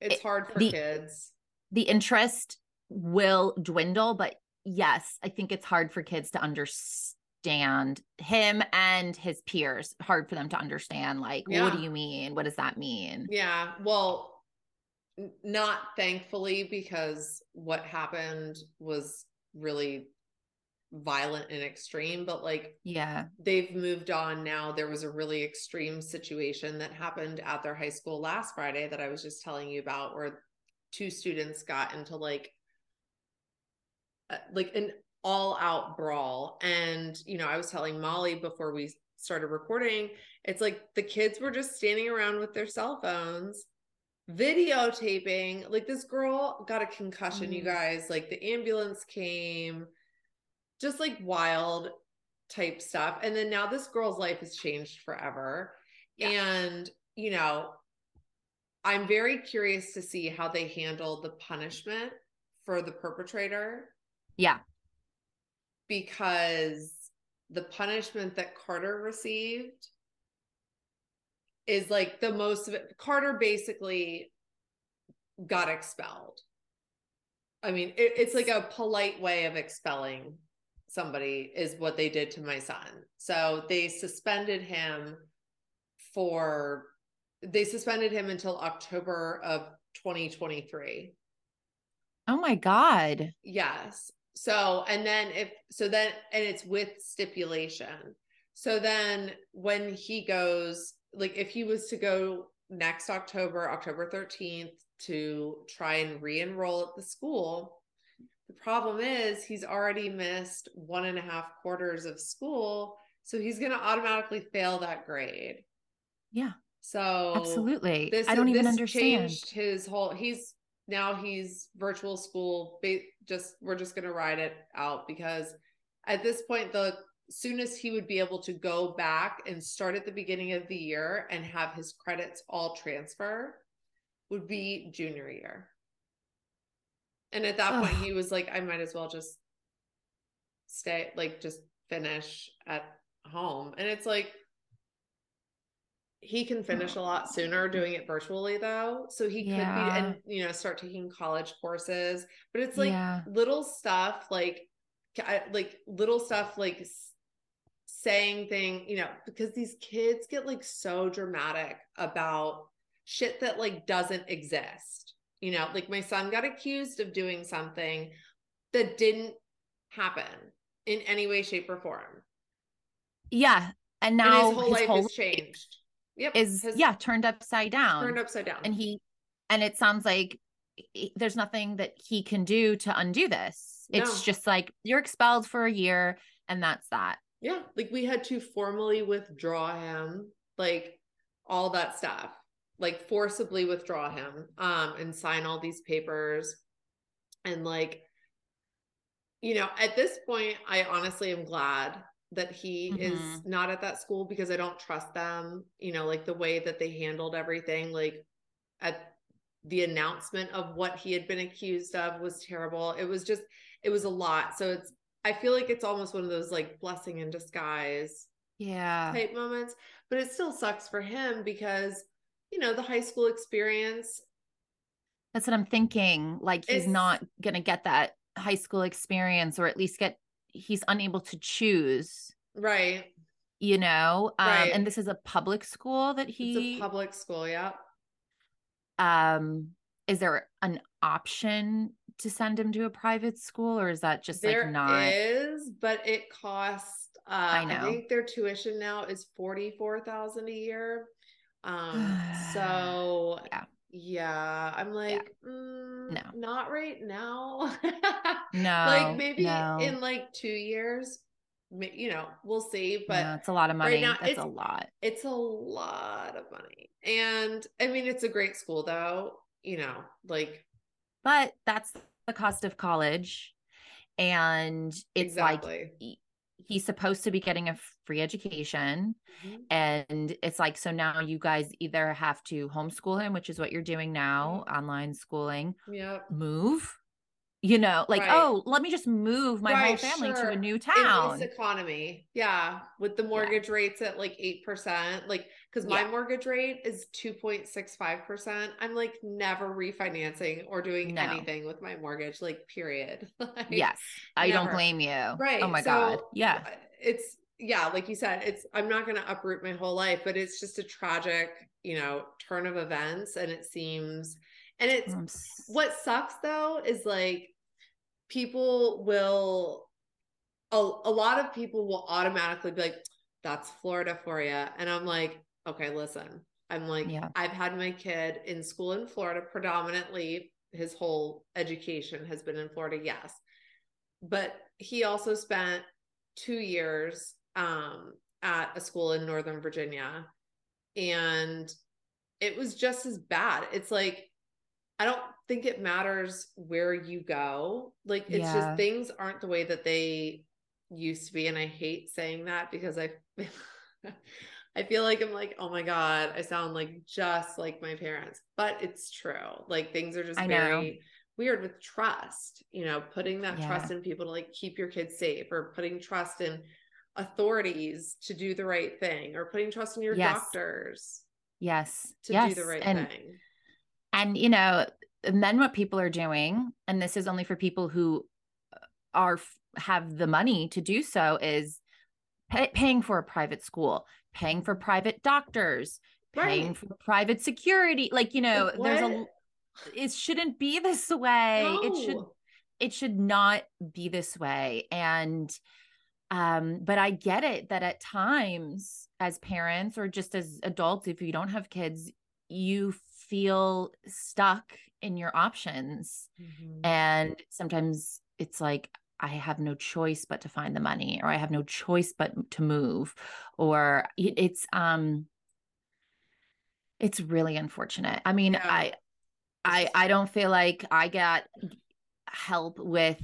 it's hard for kids. The interest will dwindle, but yes, I think it's hard for kids to understand him and his peers, hard for them to understand. Like, what do you mean? What does that mean? Yeah. Well, not thankfully, because what happened was really violent and extreme, but like, they've moved on now. There was a really extreme situation that happened at their high school last Friday that I was just telling you about, where two students got into like an all out brawl. And, you know, I was telling Molly before we started recording, it's like the kids were just standing around with their cell phones videotaping. Like, this girl got a concussion, you guys, like the ambulance came, just like wild type stuff. And then now this girl's life has changed forever. Yeah. And, you know, I'm very curious to see how they handle the punishment for the perpetrator. Yeah. Because the punishment that Carter received is like the most of it. Carter basically got expelled. I mean, it's like a polite way of expelling somebody is what they did to my son. So they suspended him until October of 2023. Oh my God. Yes. So, and it's with stipulation. So then when he goes, like, if he was to go next October 13th to try and re-enroll at the school, the problem is he's already missed 1.5 quarters of school. So he's going to automatically fail that grade. Yeah. So absolutely. I don't even understand. Changed his whole, he's virtual school. We're just going to ride it out, because at this point, the soonest he would be able to go back and start at the beginning of the year and have his credits all transfer would be junior year. And at that point, he was like, I might as well just stay, like, just finish at home. And it's like, he can finish a lot sooner doing it virtually, though. So he could be, and, you know, start taking college courses. But it's like little stuff, like little stuff, like saying thing, you know, because these kids get like so dramatic about shit that like doesn't exist. You know, like my son got accused of doing something that didn't happen in any way, shape, or form. Yeah. And now and his whole life has changed. Yep. Turned upside down. Turned upside down. And it sounds like there's nothing that he can do to undo this. It's just like, you're expelled for a year and that's that. Yeah. Like, we had to formally withdraw him, like all that stuff. Like, forcibly withdraw him, and sign all these papers. And like, you know, at this point, I honestly am glad that he is not at that school, because I don't trust them, you know, like the way that they handled everything, like at the announcement of what he had been accused of was terrible. It was just, it was a lot. So it's, I feel like it's almost one of those like blessing in disguise type moments, but it still sucks for him because, you know, the high school experience. That's what I'm thinking. Like he's not going to get that high school experience, or at least get, he's unable to choose. Right. You know, and this is a public school that it's a public school. Yeah. Is there an option to send him to a private school, or is that just but it costs, I think their tuition now is $44,000 a year. So yeah, I'm like, no, not right now. No, like maybe in like 2 years, you know, we'll see, but it's a lot of money. Right now, it's a lot of money. And I mean, it's a great school though, you know, like, but that's the cost of college. And it's like, he's supposed to be getting a free education. Mm-hmm. And it's like, so now you guys either have to homeschool him, which is what you're doing now, online schooling, move, you know, like, oh, let me just move my whole family to a new town. In this economy. Yeah. With the mortgage rates at like 8%, like, cause my mortgage rate is 2.65%. I'm like never refinancing or doing anything with my mortgage, like period. Like, I don't blame you. Right. Oh my God. Yeah. It's like you said, I'm not going to uproot my whole life, but it's just a tragic, you know, turn of events. And it seems, and it's what sucks though, is like people will, a lot of people will automatically be like, that's Florida for you. And I'm like, okay, listen, I'm like, I've had my kid in school in Florida, predominantly his whole education has been in Florida. Yes. But he also spent 2 years, at a school in Northern Virginia, and it was just as bad. It's like, I don't think it matters where you go. Like, it's just things aren't the way that they used to be. And I hate saying that because I feel like I'm like, oh my God, I sound like just like my parents, but it's true. Like things are just very weird with trust, you know, putting that trust in people to like keep your kids safe, or putting trust in authorities to do the right thing, or putting trust in your doctors to do the right thing. And, you know, and then what people are doing, and this is only for people who are, have the money to do so, is paying for a private school, paying for private doctors, paying for private security. Like, you know, like it shouldn't be this way. No. It should not be this way. And, but I get it that at times as parents, or just as adults, if you don't have kids, you feel stuck in your options. Mm-hmm. And sometimes it's like, I have no choice but to find the money, or I have no choice but to move, or it's really unfortunate. I mean, I don't feel like I got help with,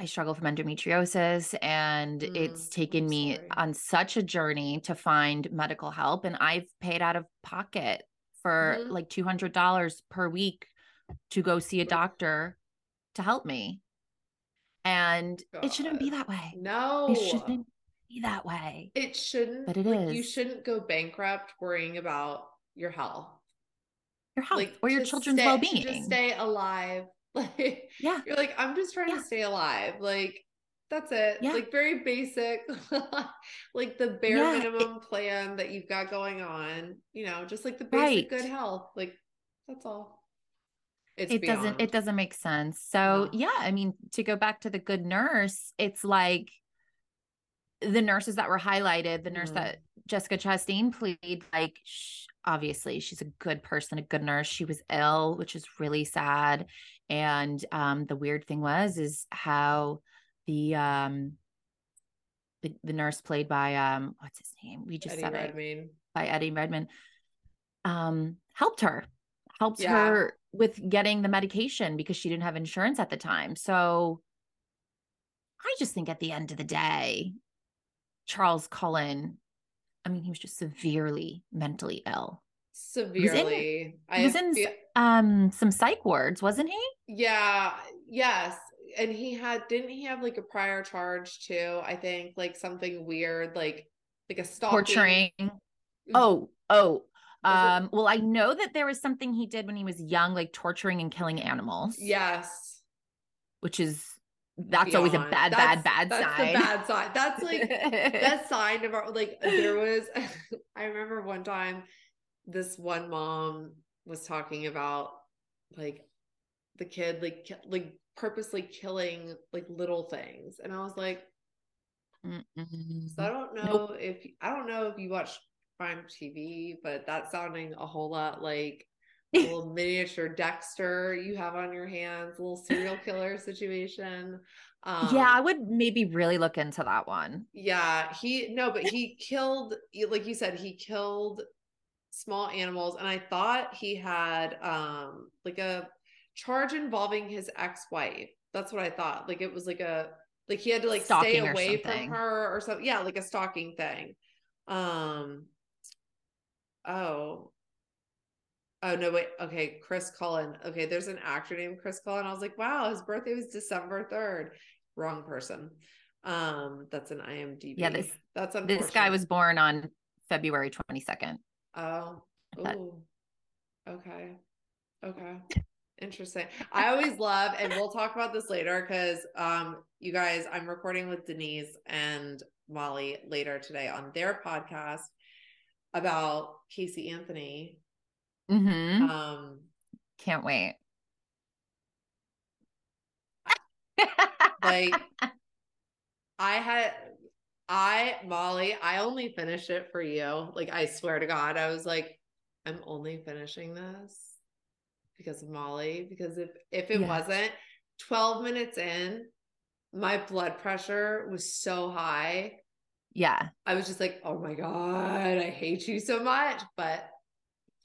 I struggle from endometriosis, and it's taken me on such a journey to find medical help. And I've paid out of pocket for like $200 per week to go see a doctor to help me. And it shouldn't be that way. No, it shouldn't be that way. It shouldn't, but it is. You shouldn't go bankrupt worrying about your health, like, or your children's well-being. Just stay alive. Like, you're like, I'm just trying to stay alive. Like, that's it. Like very basic, like the bare minimum plan that you've got going on, you know, just like the basic good health. Like that's all. It doesn't make sense. So I mean, to go back to The Good Nurse, it's like the nurses that were highlighted, the nurse that Jessica Chastain played, like, obviously she's a good person, a good nurse. She was ill, which is really sad. And, the weird thing is how the nurse played by, what's his name? We just said it, by Eddie Redmayne, helped her with getting the medication because she didn't have insurance at the time. So I just think at the end of the day, Charles Cullen, I mean, he was just severely mentally ill, severely. He was in some psych wards, wasn't he? Yeah. Yes. And he didn't he have like a prior charge too? I think like something weird, like a stalking. Torturing. Oh. Well, I know that there was something he did when he was young, like torturing and killing animals. Yes. Which is, that's always a bad sign. That's the bad sign. That's like, that sign of our, like there was, I remember one time this one mom was talking about like the kid, like purposely killing like little things. And I was like, so I don't know if you watched Prime TV, but that's sounding a whole lot like a little miniature Dexter you have on your hands, a little serial killer situation. Yeah, I would maybe really look into that one. Yeah, he killed, like you said, he killed small animals, and I thought he had like a charge involving his ex-wife. That's what I thought. Like it was like a, like he had to like stay away from her or something. Yeah, like a stalking thing. Oh no, wait. Okay. Chris Cullen. Okay. There's an actor named Chris Cullen. I was like, wow, his birthday was December 3rd. Wrong person. That's an IMDb. Yeah. That's unfortunate. This guy was born on February 22nd. Oh, ooh. Okay. Interesting. I always love, and we'll talk about this later. Cause, you guys, I'm recording with Denise and Molly later today on their podcast about Casey Anthony. Mm-hmm. Can't wait. Like Molly, I only finished it for you. Like, I swear to God, I was like, I'm only finishing this because of Molly, because if it wasn't, 12 minutes in, my blood pressure was so high. Yeah. I was just like, oh my God, I hate you so much. But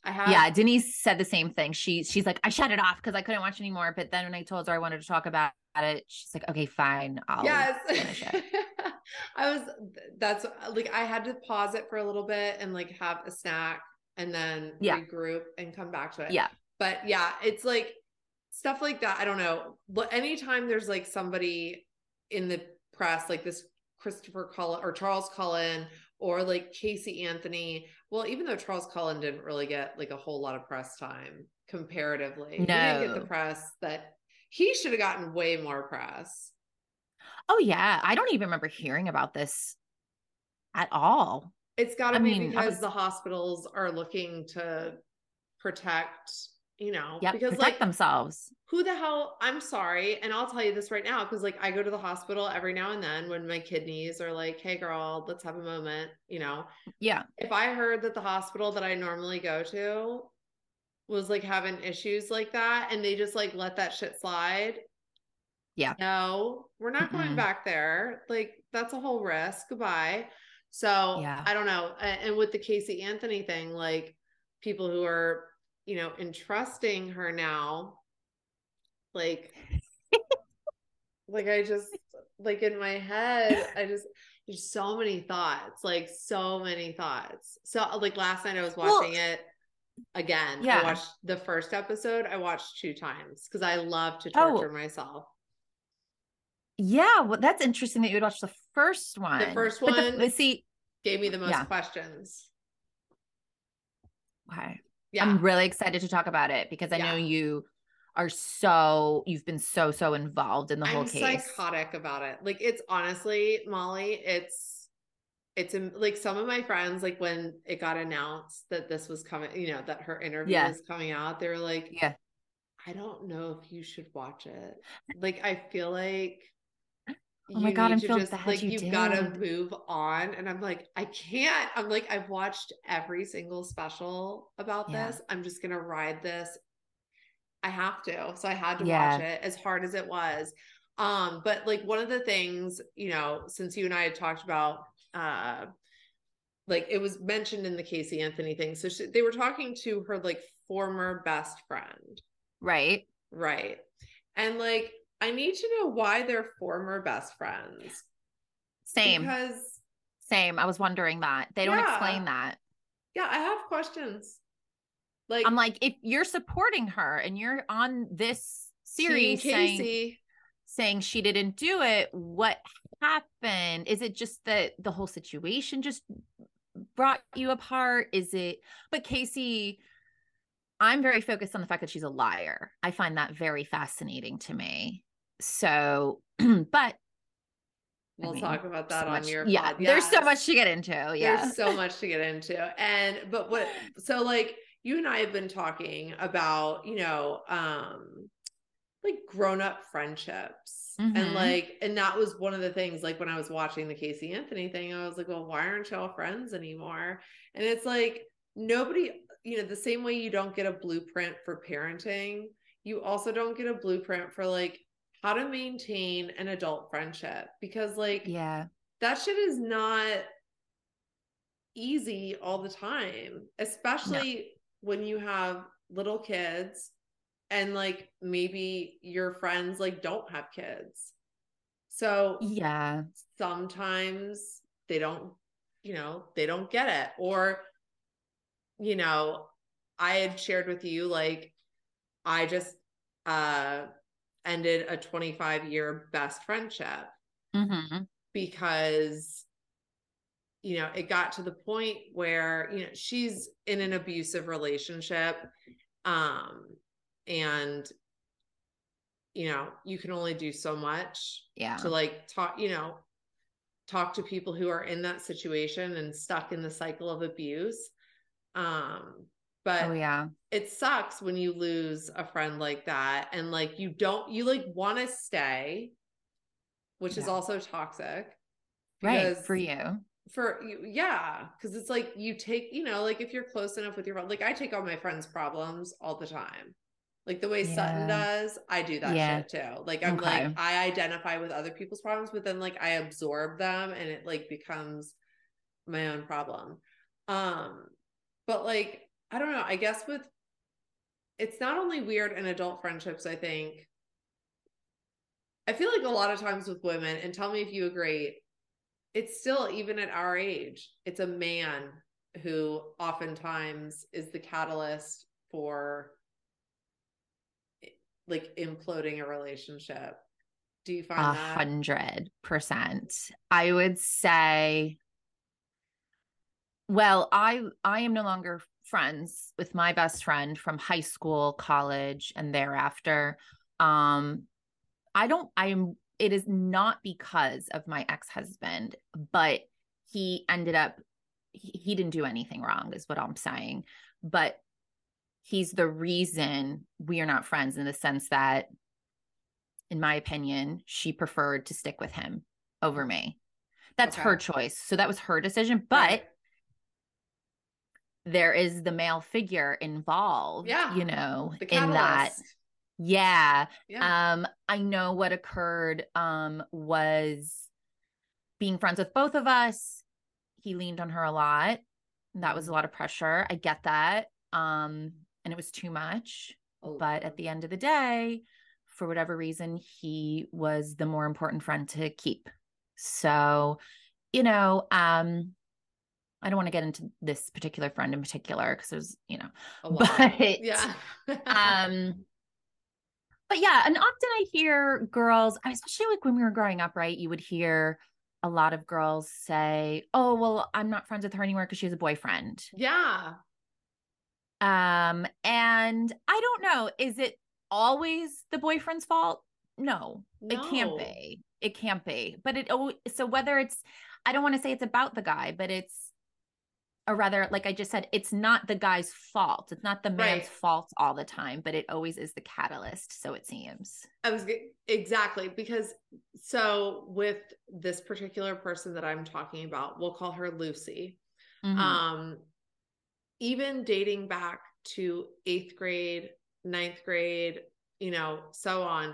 I have. Yeah. Denise said the same thing. She's like, I shut it off because I couldn't watch anymore. But then when I told her I wanted to talk about it, she's like, okay, fine. I'll finish it. That's like, I had to pause it for a little bit and like have a snack and then regroup and come back to it. Yeah. But yeah, it's like stuff like that. I don't know. But anytime there's like somebody in the press, like this Christopher Cullen or Charles Cullen or like Casey Anthony. Well, even though Charles Cullen didn't really get like a whole lot of press time comparatively, he didn't get the press that he should have gotten, way more press. Oh yeah. I don't even remember hearing about this at all. It's gotta be because the hospitals are looking to protect, because protect like themselves. Who the hell, I'm sorry. And I'll tell you this right now. Cause like I go to the hospital every now and then when my kidneys are like, hey girl, let's have a moment, Yeah. If I heard that the hospital that I normally go to was like having issues like that and they just like let that shit slide. Yeah. No, we're not going back there. Like that's a whole risk. Goodbye. So I don't know. And with the Casey Anthony thing, like people who are, entrusting her now, like, like I just, like in my head, there's so many thoughts, like so many thoughts. So like last night I was watching it again. Yeah. I watched the first episode. I watched 2 times because I love to torture myself. Yeah. Well, that's interesting that you would watch the first one. The first one gave me the most questions. Why? Yeah. I'm really excited to talk about it because I know you are you've been so involved in the whole case. I'm psychotic about it. Like it's honestly, Molly, it's like some of my friends, like when it got announced that this was coming, that her interview was coming out, they were like, yeah, I don't know if you should watch it. Like, I feel like, oh my God, I'm feeling bad. Like you've got to move on. And I'm like, I can't. I'm like, I've watched every single special about this. I'm just going to ride this. I have to. So I had to watch it, as hard as it was. But like one of the things, since you and I had talked about, like it was mentioned in the Casey Anthony thing. So they were talking to her like former best friend. Right. And like, I need to know why they're former best friends. Same. I was wondering that. They don't explain that. Yeah. I have questions. Like, I'm like, if you're supporting her and you're on this series saying she didn't do it, what happened? Is it just that the whole situation just brought you apart? Is it, but Casey, I'm very focused on the fact that she's a liar. I find that very fascinating to me. So, but we'll talk about that on your pod. Yeah, there's so much to get into. Yeah. There's so much to get into. And, but what, so like you and I have been talking about, you know, like grown-up friendships and like, and that was one of the things, like when I was watching the Casey Anthony thing, I was like, well, why aren't y'all friends anymore? And it's like, nobody, you know, the same way you don't get a blueprint for parenting, you also don't get a blueprint for like how to maintain an adult friendship, because like, yeah, that shit is not easy all the time, especially when you have little kids and like maybe your friends like don't have kids. So yeah, sometimes they don't, you know, they don't get it. Or, you know, I had shared with you, like, I just, ended a 25-year best friendship because, you know, it got to the point where, you know, she's in an abusive relationship. And, you know, you can only do so much to like talk to people who are in that situation and stuck in the cycle of abuse. But it sucks when you lose a friend like that. And like, you don't, you like want to stay, which is also toxic. Right. For you. For you. Yeah. Cause it's like you take, you know, like if you're close enough with your, like I take all my friends' problems all the time. Like the way Sutton does, I do that shit too. Like I'm like, I identify with other people's problems, but then like I absorb them and it like becomes my own problem. But like, I don't know, I guess with, it's not only weird in adult friendships, I think, I feel like a lot of times with women, and tell me if you agree, it's still, even at our age, it's a man who oftentimes is the catalyst for like imploding a relationship. Do you find that? 100%. I would say, well, I am no longer friends with my best friend from high school, college, and thereafter. It is not because of my ex-husband, but he ended up, he didn't do anything wrong is what I'm saying. But he's the reason we are not friends in the sense that, in my opinion, she preferred to stick with him over me. That's her choice. So that was her decision. But there is the male figure involved, you know, in that. I know what occurred was being friends with both of us. He leaned on her a lot. That was a lot of pressure. I get that. And it was too much. Oh. But at the end of the day, for whatever reason, he was the more important friend to keep. So, you know, I don't want to get into this particular friend in particular because there's, you know, a lot. But yeah. But yeah, and often I hear girls, especially like when we were growing up, right? You would hear a lot of girls say, "Oh, well, I'm not friends with her anymore because she has a boyfriend." Yeah. And I don't know, is it always the boyfriend's fault? No. It can't be. It can't be. But it so whether it's, I don't want to say it's about the guy, but it's, or rather, like I just said, it's not the guy's fault. It's not the man's fault all the time, but it always is the catalyst. So it seems. Exactly. Because so with this particular person that I'm talking about, we'll call her Lucy. Even dating back to 8th grade, 9th grade, you know, so on,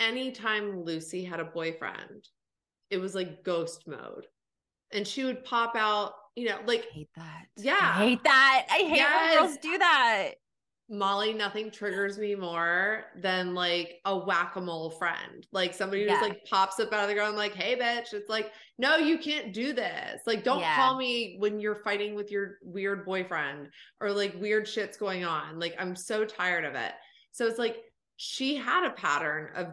anytime Lucy had a boyfriend, it was like ghost mode. And she would pop out, you know, like, I hate that. Yeah. I hate that. I hate when girls do that. Molly, nothing triggers me more than like a whack-a-mole friend. Like somebody who just like pops up out of the ground like, hey bitch. It's like, no, you can't do this. Like, don't call me when you're fighting with your weird boyfriend or like weird shit's going on. Like, I'm so tired of it. So it's like, she had a pattern of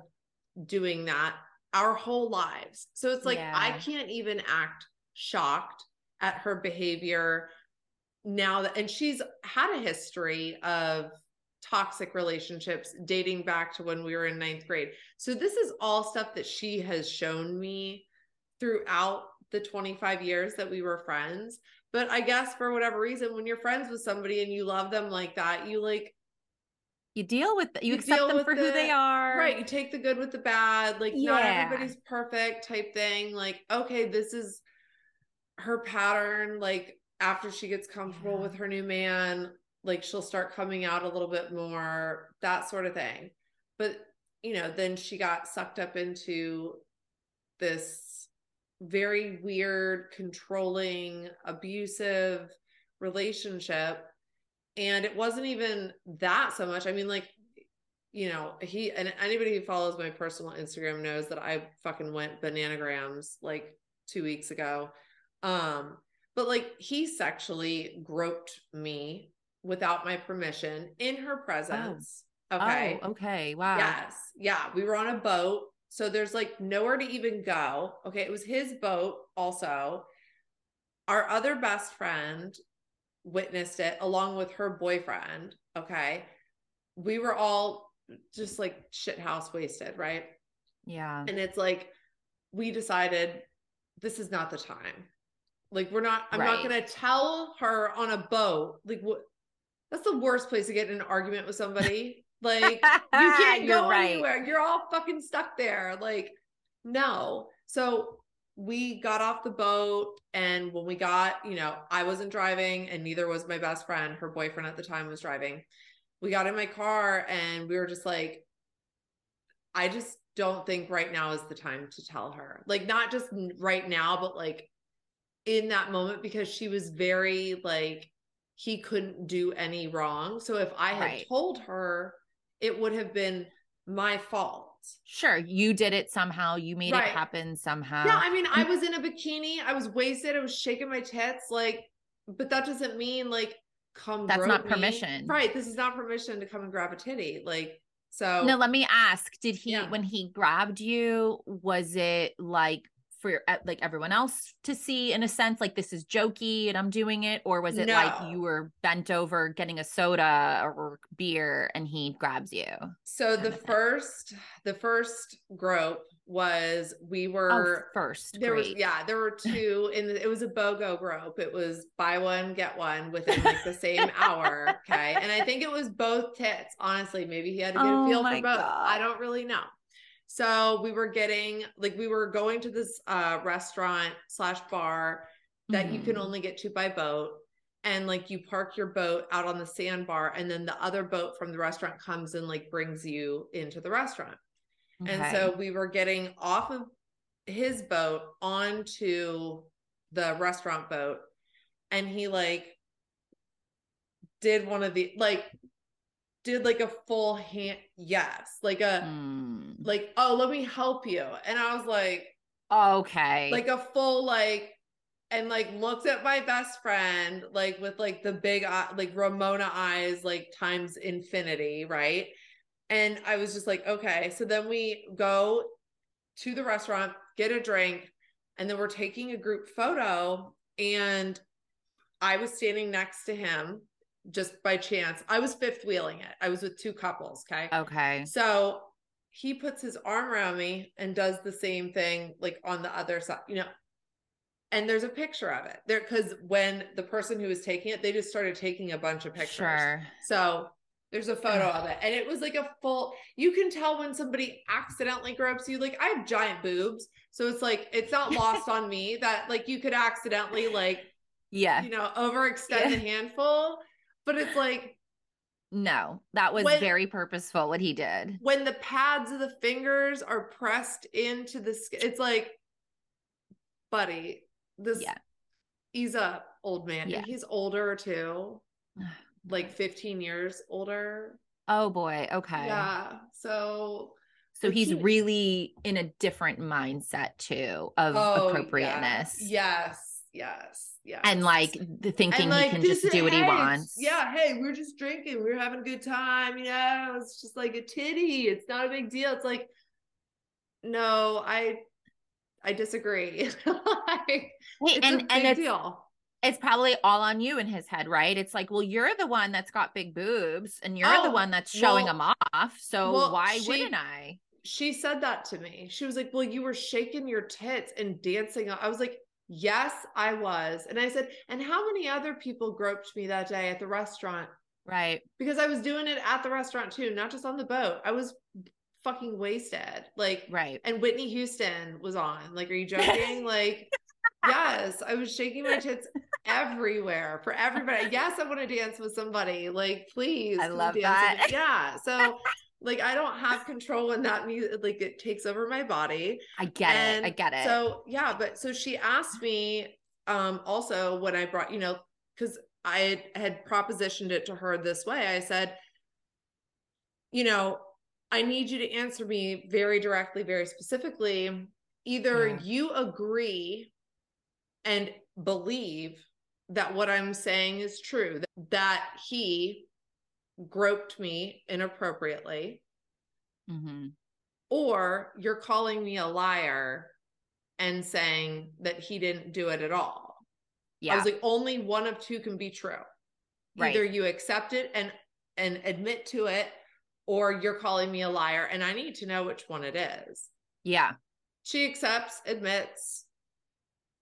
doing that our whole lives. So it's like, I can't even act shocked at her behavior now that, and she's had a history of toxic relationships dating back to when we were in 9th grade. So this is all stuff that she has shown me throughout the 25 years that we were friends. But I guess for whatever reason, when you're friends with somebody and you love them like that, you like, you deal with you accept them for who they are. Right. You take the good with the bad, like not everybody's perfect type thing. Like, okay, this is her pattern. Like after she gets comfortable with her new man, like she'll start coming out a little bit more, that sort of thing. But, you know, then she got sucked up into this very weird, controlling, abusive relationship. And it wasn't even that so much. I mean, like, you know, he, and anybody who follows my personal Instagram knows that I fucking went bananagrams like 2 weeks ago. But like he sexually groped me without my permission in her presence. Oh. Okay. Oh, okay. Wow. Yes. Yeah. We were on a boat. So there's like nowhere to even go. Okay. It was his boat also. Our other best friend witnessed it along with her boyfriend. Okay. We were all just like shit house wasted. Right. Yeah. And it's like, we decided this is not the time. Like we're not, I'm not going to tell her on a boat. Like what? That's the worst place to get in an argument with somebody. Like you can't go anywhere. You're all fucking stuck there. Like, no. So we got off the boat, and when we got, you know, I wasn't driving and neither was my best friend. Her boyfriend at the time was driving. We got in my car and we were just like, I just don't think right now is the time to tell her. Like not just right now, but like in that moment, because she was very like, he couldn't do any wrong. So if I had told her, it would have been my fault. Sure. You did it somehow. You made it happen somehow. Yeah. I mean, I was in a bikini. I was wasted. I was shaking my tits. Like, but that doesn't mean like, come. That's not permission. Right. This is not permission to come and grab a titty. Like, so. No, let me ask, did he, when he grabbed you, was it like for like everyone else to see in a sense, like this is jokey and I'm doing it? Or was it like you were bent over getting a soda or beer and he grabs you? So the first grope was we were there were two in it was a BOGO grope. It was buy one, get one within like the same hour. Okay. And I think it was both tits. Honestly, maybe he had to get a feel for both. God. I don't really know. So we were getting, like, we were going to this restaurant / bar that you can only get to by boat. And like, you park your boat out on the sandbar and then the other boat from the restaurant comes and like brings you into the restaurant. Okay. And so we were getting off of his boat onto the restaurant boat. And he like did one of the, like, did like a full hand. Yes. Like a, like, oh, let me help you. And I was like, okay, like a full, like, and like looked at my best friend, like with like the big, like Ramona eyes, like times infinity. Right. And I was just like, okay. So then we go to the restaurant, get a drink, and then we're taking a group photo. And I was standing next to him just by chance. I was fifth wheeling it. I was with two couples. Okay. Okay. So he puts his arm around me and does the same thing, like on the other side, you know, and there's a picture of it there. Cause when the person who was taking it, they just started taking a bunch of pictures. Sure. So there's a photo of it. And it was like a full, you can tell when somebody accidentally gropes you. Like I have giant boobs. So it's like, it's not lost on me that like you could accidentally like, you know, overextend a handful, but it's like, no, that was very purposeful what he did. When the pads of the fingers are pressed into the skin, it's like, buddy, this, ease up, old man. Yeah. He's older too. like 15 years older. Oh boy. Okay. Yeah. So he's really in a different mindset too of appropriateness. Yeah. Yes. And like the thinking and, like, he can just do what he wants. Yeah. Hey, we're just drinking. We're having a good time. You know, it's just like a titty. It's not a big deal. It's like, no, I disagree. It's a big deal. It's probably all on you in his head, right? It's like, well, you're the one that's got big boobs and you're the one that's showing them off. So why wouldn't I? She said that to me. She was like, well, you were shaking your tits and dancing. I was like, yes, I was. And I said, and how many other people groped me that day at the restaurant? Right. Because I was doing it at the restaurant too, not just on the boat. I was fucking wasted. Like, right. And Whitney Houston was on. Like, are you joking? Like, yes, I was shaking my tits everywhere for everybody. Yes, I want to dance with somebody. Like, please. I love that. Yeah. So like, I don't have control in that music. Like, it takes over my body. I get it. So yeah. But so she asked me, also when I brought, you know, cause I had propositioned it to her this way. I said, you know, I need you to answer me very directly, very specifically. Either you agree and believe that what I'm saying is true, that he groped me inappropriately, or you're calling me a liar and saying that he didn't do it at all. Yeah. I was like, only one of two can be true. Right. Either you accept it and admit to it, or you're calling me a liar, and I need to know which one it is. Yeah. She accepts, admits,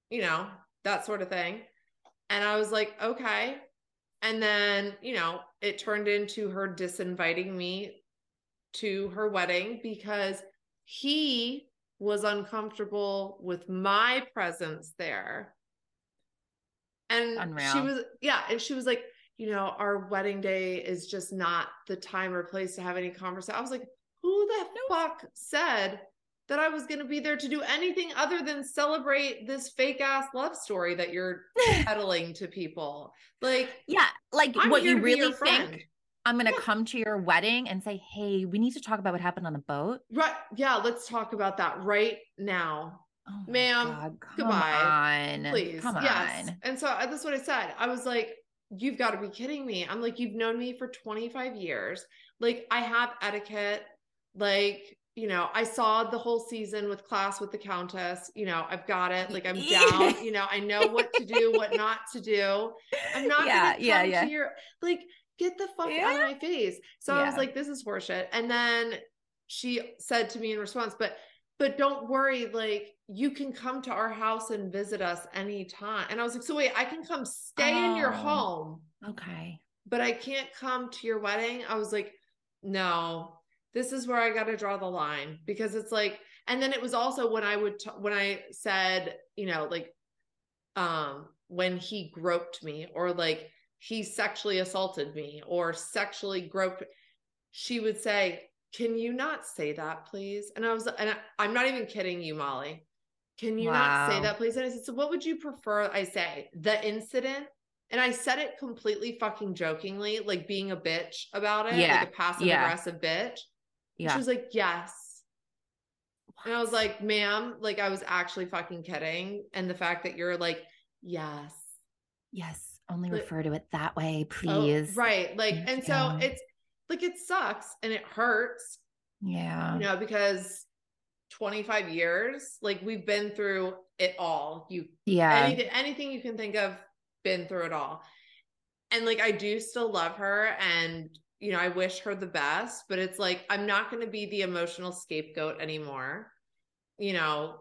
you know, that sort of thing. And I was like, okay. And then, you know, it turned into her disinviting me to her wedding because he was uncomfortable with my presence there. And unreal. she was like, you know, our wedding day is just not the time or place to have any conversation. I was like, who the fuck said that I was going to be there to do anything other than celebrate this fake ass love story that you're peddling to people? Like, yeah. Like, I'm what you really think friend. I'm going to come to your wedding and say, hey, we need to talk about what happened on the boat. Right. Yeah. Let's talk about that right now. Oh ma'am. God, goodbye. On. Please. Come yes. on. And so that's what I said. I was like, you've got to be kidding me. I'm like, you've known me for 25 years. Like, I have etiquette. Like, you know, I saw the whole season with Class with the Countess, you know, I've got it. Like, I'm down, you know, I know what to do, what not to do. I'm not going to come to your, like, get the fuck out of my face. So I was like, this is horseshit. And then she said to me in response, but don't worry, like, you can come to our house and visit us anytime. And I was like, so wait, I can come stay in your home. Okay. But I can't come to your wedding. I was like, no. This is where I got to draw the line, because it's like, and then it was also when I would, when I said, you know, like, when he groped me, or like he sexually assaulted me or sexually groped, she would say, can you not say that, please? And I was, and I'm not even kidding you, Molly. Can you not say that, please? And I said, so what would you prefer I say? The incident? And I said it completely fucking jokingly, like being a bitch about it, like a passive aggressive bitch. Yeah. She was like, yes. What? And I was like, ma'am, like, I was actually fucking kidding. And the fact that you're like, yes. Yes. Only like, refer to it that way, please. Oh, right. Like, and so it's like, it sucks and it hurts. Yeah. You know, because 25 years, like, we've been through it all. You, anything you can think of, been through it all. And like, I do still love her, and, you know, I wish her the best, but it's like, I'm not going to be the emotional scapegoat anymore, you know,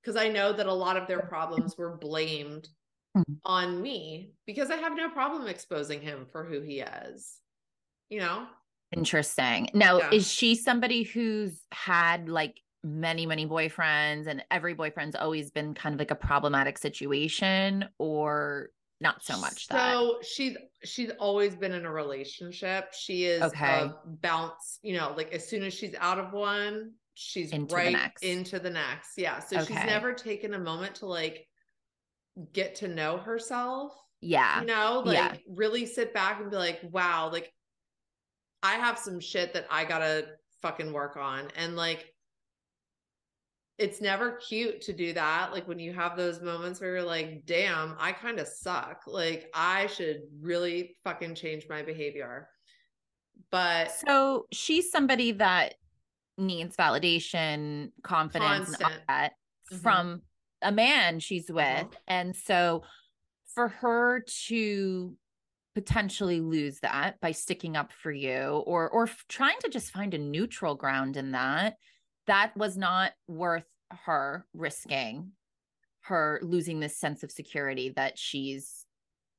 because I know that a lot of their problems were blamed on me, because I have no problem exposing him for who he is, you know? Interesting. Now, is she somebody who's had like many, many boyfriends, and every boyfriend's always been kind of like a problematic situation, or not so much that? So she's always been in a relationship. She is a bounce, you know, like as soon as she's out of one, she's into the next. Yeah. So she's never taken a moment to like get to know herself. Yeah. You know, like really sit back and be like, wow, like I have some shit that I gotta fucking work on. And like, it's never cute to do that. Like when you have those moments where you're like, damn, I kind of suck. Like I should really fucking change my behavior. But so she's somebody that needs validation, confidence, and all that from a man she's with. And so for her to potentially lose that by sticking up for you, or trying to just find a neutral ground in that, that was not worth her risking, her losing this sense of security that she's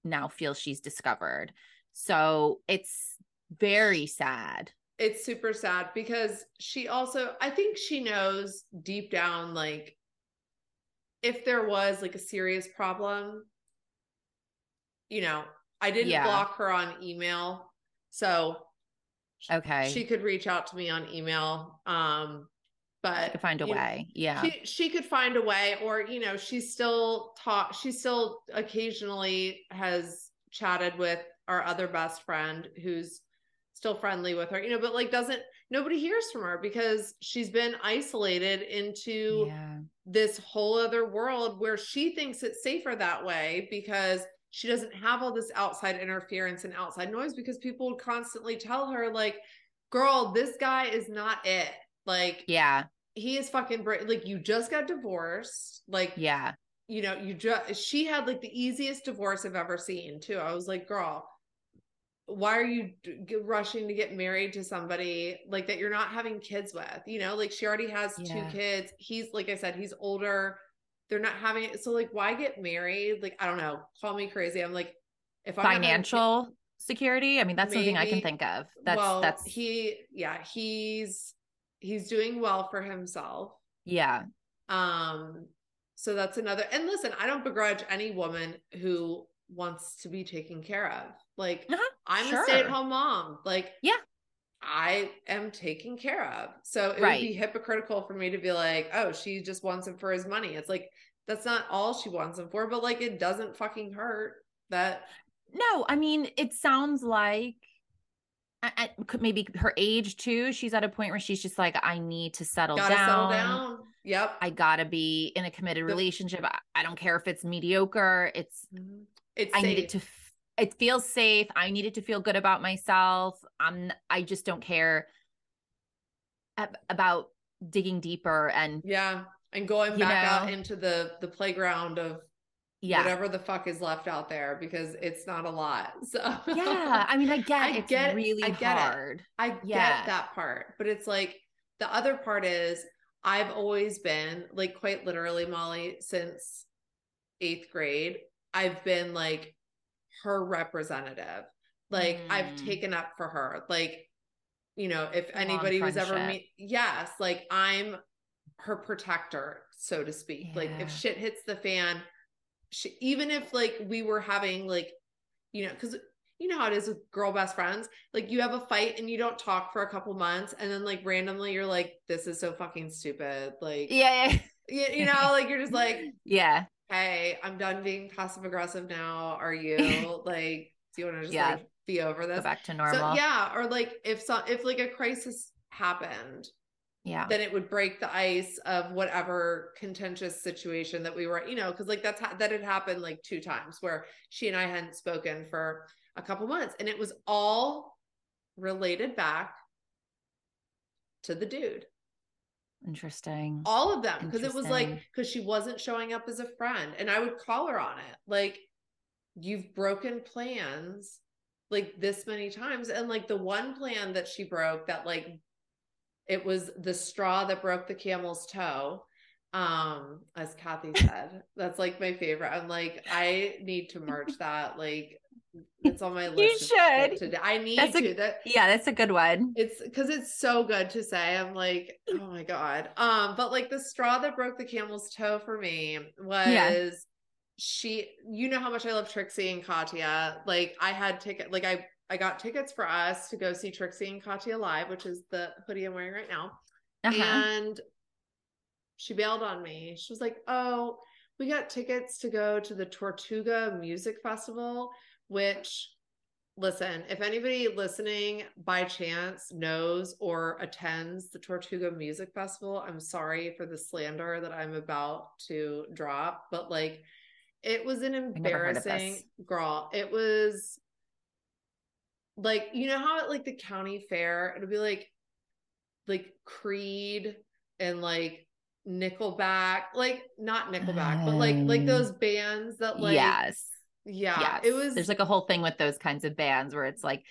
now feels she's discovered. So it's very sad. It's super sad because she also, I think she knows deep down, like if there was like a serious problem, you know, I didn't block her on email. So she could reach out to me on email. But she could find a way. Yeah. She could find a way, or, you know, she still occasionally has chatted with our other best friend who's still friendly with her, you know, but like, nobody hears from her because she's been isolated into this whole other world where she thinks it's safer that way because she doesn't have all this outside interference and outside noise, because people would constantly tell her like, girl, this guy is not it. Like, he is fucking like, you just got divorced. Like, you know, she had like the easiest divorce I've ever seen too. I was like, girl, why are you rushing to get married to somebody like that you're not having kids with, you know, like she already has two kids. He's, like I said, he's older. They're not having it. So like, why get married? Like, I don't know. Call me crazy. I'm like, if I'm financial security, I mean, that's something I can think of. That's he's doing well for himself. Yeah. So that's another, and listen, I don't begrudge any woman who wants to be taken care of. Like I'm a stay-at-home mom. Like, I am taken care of. So it would be hypocritical for me to be like, oh, she just wants him for his money. It's like, that's not all she wants him for, but like, it doesn't fucking hurt that. No, I mean, it sounds like maybe her age too. She's at a point where she's just like, I need to settle down. Yep. I gotta be in a committed relationship. I don't care if it's mediocre. I need it to it feels safe. I needed to feel good about myself. I just don't care about digging deeper and and going back out into the playground of whatever the fuck is left out there, because it's not a lot. So I mean, I get that part, but it's like the other part is I've always been like, quite literally, Molly, since 8th grade, I've been like her representative. Like I've taken up for her. Like, you know, if anybody was ever like I'm her protector, so to speak. Yeah. Like if shit hits the fan, even if like we were having like, you know, cause you know how it is with girl best friends, like you have a fight and you don't talk for a couple months. And then like randomly you're like, this is so fucking stupid. Like, you know, like you're just like, hey, I'm done being passive aggressive now. Are you like, do you want to just like be over this? Go back to normal. So, or like if like a crisis happened, then it would break the ice of whatever contentious situation that we were, you know, cause like that had happened like 2 times where she and I hadn't spoken for a couple months, and it was all related back to the dude. Interesting. All of them. Cause it was like, cause she wasn't showing up as a friend, and I would call her on it. Like, you've broken plans like this many times. And like the one plan that she broke that like, it was the straw that broke the camel's toe. As Kathy said, that's like my favorite. I'm like, I need to merch that. Like it's on my list. You should. I need to. That's a good one. It's because it's so good to say. I'm like, oh my God. But like the straw that broke the camel's toe for me was she, you know how much I love Trixie and Katya. Like I had ticket, like I got tickets for us to go see Trixie and Katya live, which is the hoodie I'm wearing right now. And she bailed on me. She was like, oh, we got tickets to go to the Tortuga Music Festival, which, listen, if anybody listening by chance knows or attends the Tortuga Music Festival, I'm sorry for the slander that I'm about to drop, but like, it was an embarrassing girl. It was like, you know how at like the county fair, it'll be like Creed and like Nickelback, like not Nickelback, but like those bands that like, yes. Yeah, yes. It was. There's like a whole thing with those kinds of bands where it's like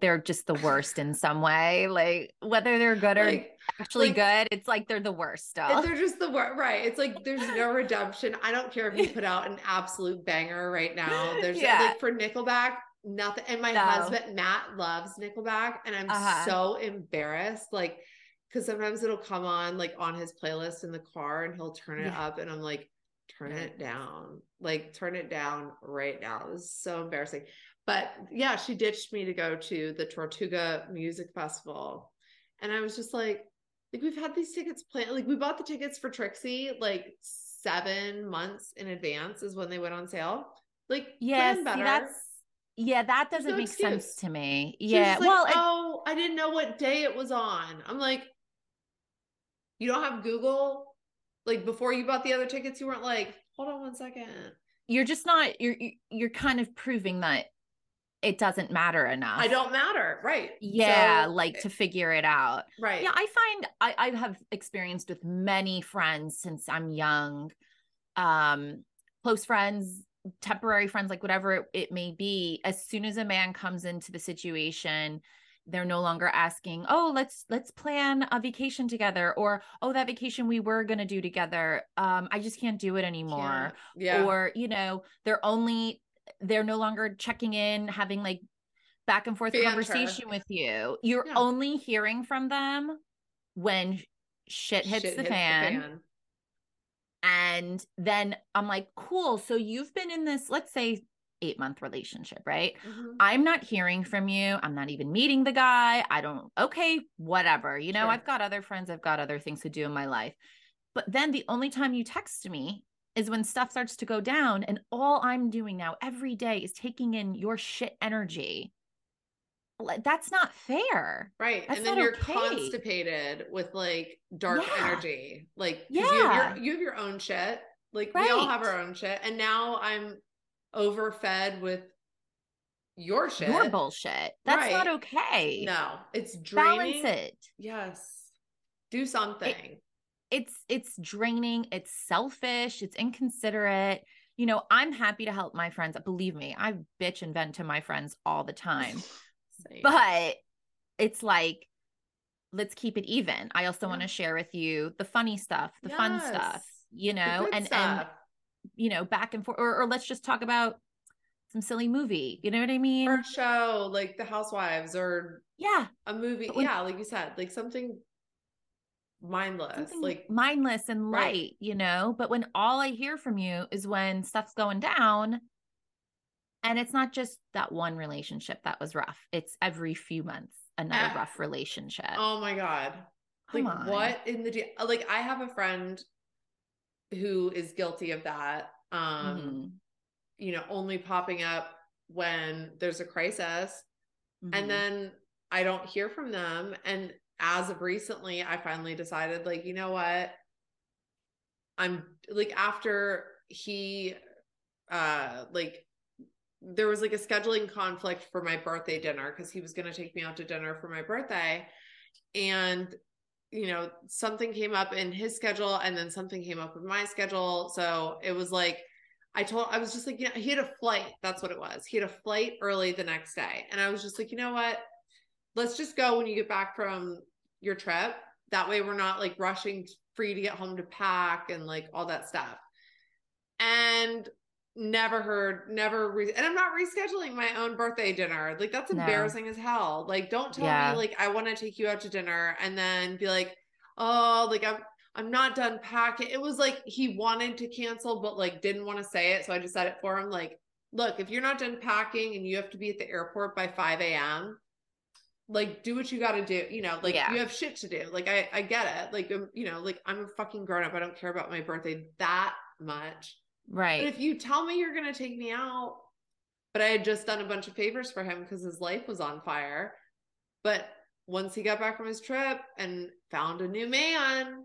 they're just the worst in some way. Like whether they're good or like, actually like, good, it's like they're the worst still. They're just the worst, right? It's like there's no redemption. I don't care if you put out an absolute banger right now. There's like for Nickelback, nothing. And my husband Matt loves Nickelback, and I'm so embarrassed, like because sometimes it'll come on like on his playlist in the car, and he'll turn it up, and I'm like, turn it down, like turn it down right now. This is so embarrassing. But yeah, she ditched me to go to the Tortuga Music Festival. And I was just like we've had these tickets planned. Like we bought the tickets for Trixie, like 7 months in advance is when they went on sale. Like, yeah, that doesn't make sense to me. Yeah. Well, I didn't know what day it was on. I'm like, you don't have Google? Like before you bought the other tickets, you weren't like, hold on one second. You're just not, you're kind of proving that it doesn't matter enough. I don't matter. Right. Yeah. So, like to figure it out. Right. Yeah. I find I have experienced with many friends since I'm young, close friends, temporary friends, like whatever it may be. As soon as a man comes into the situation, they're no longer asking, oh, let's plan a vacation together, or, oh, that vacation we were going to do together, I just can't do it anymore. Yeah. Or, you know, they're no longer checking in, having like back and forth conversation with you. You're only hearing from them when shit hits the fan. And then I'm like, cool. So you've been in this, let's say, 8-month relationship, right? Mm-hmm. I'm not hearing from you. I'm not even meeting the guy. Okay, whatever. You know, sure. I've got other friends. I've got other things to do in my life. But then the only time you text me is when stuff starts to go down. And all I'm doing now every day is taking in your shit energy. That's not fair. Right. That's and then you're constipated with like dark energy. Like you have your own shit. Like we all have our own shit. And now I'm overfed with your shit, your bullshit. That's not okay. No, it's draining. Balance it. Yes, do something. It's draining. It's selfish. It's inconsiderate. You know, I'm happy to help my friends. Believe me, I bitch and vent to my friends all the time. But it's like, let's keep it even. I also want to share with you the funny stuff, the fun stuff. You know, and you know, back and forth, or let's just talk about some silly movie. You know what I mean? Or a show like The Housewives, or a movie. Like you said, like something mindless, and light, you know. But when all I hear from you is when stuff's going down, and it's not just that one relationship that was rough. It's every few months another rough relationship. Oh my God! Come on. What in the like? I have a friend who is guilty of that, you know, only popping up when there's a crisis, and then I don't hear from them. And as of recently, I finally decided, like, you know what, I'm like, after he, like there was like a scheduling conflict for my birthday dinner, 'cause he was going to take me out to dinner for my birthday, and you know, something came up in his schedule, and then something came up in my schedule. So it was like, I was just like, you know, he had a flight. That's what it was. He had a flight early the next day. And I was just like, you know what, let's just go when you get back from your trip. That way we're not like rushing for you to get home to pack and like all that stuff. And and I'm not rescheduling my own birthday dinner. Like that's embarrassing as hell. Like don't tell me like I want to take you out to dinner and then be like, oh, like I'm not done packing. It was like he wanted to cancel but like didn't want to say it, so I just said it for him. Like, look, if you're not done packing and you have to be at the airport by 5 a.m. like do what you got to do, you know, like you have shit to do. Like I get it. Like, you know, like I'm a fucking grown up. I don't care about my birthday that much. Right. But if you tell me you're going to take me out, but I had just done a bunch of favors for him because his life was on fire. But once he got back from his trip and found a new man,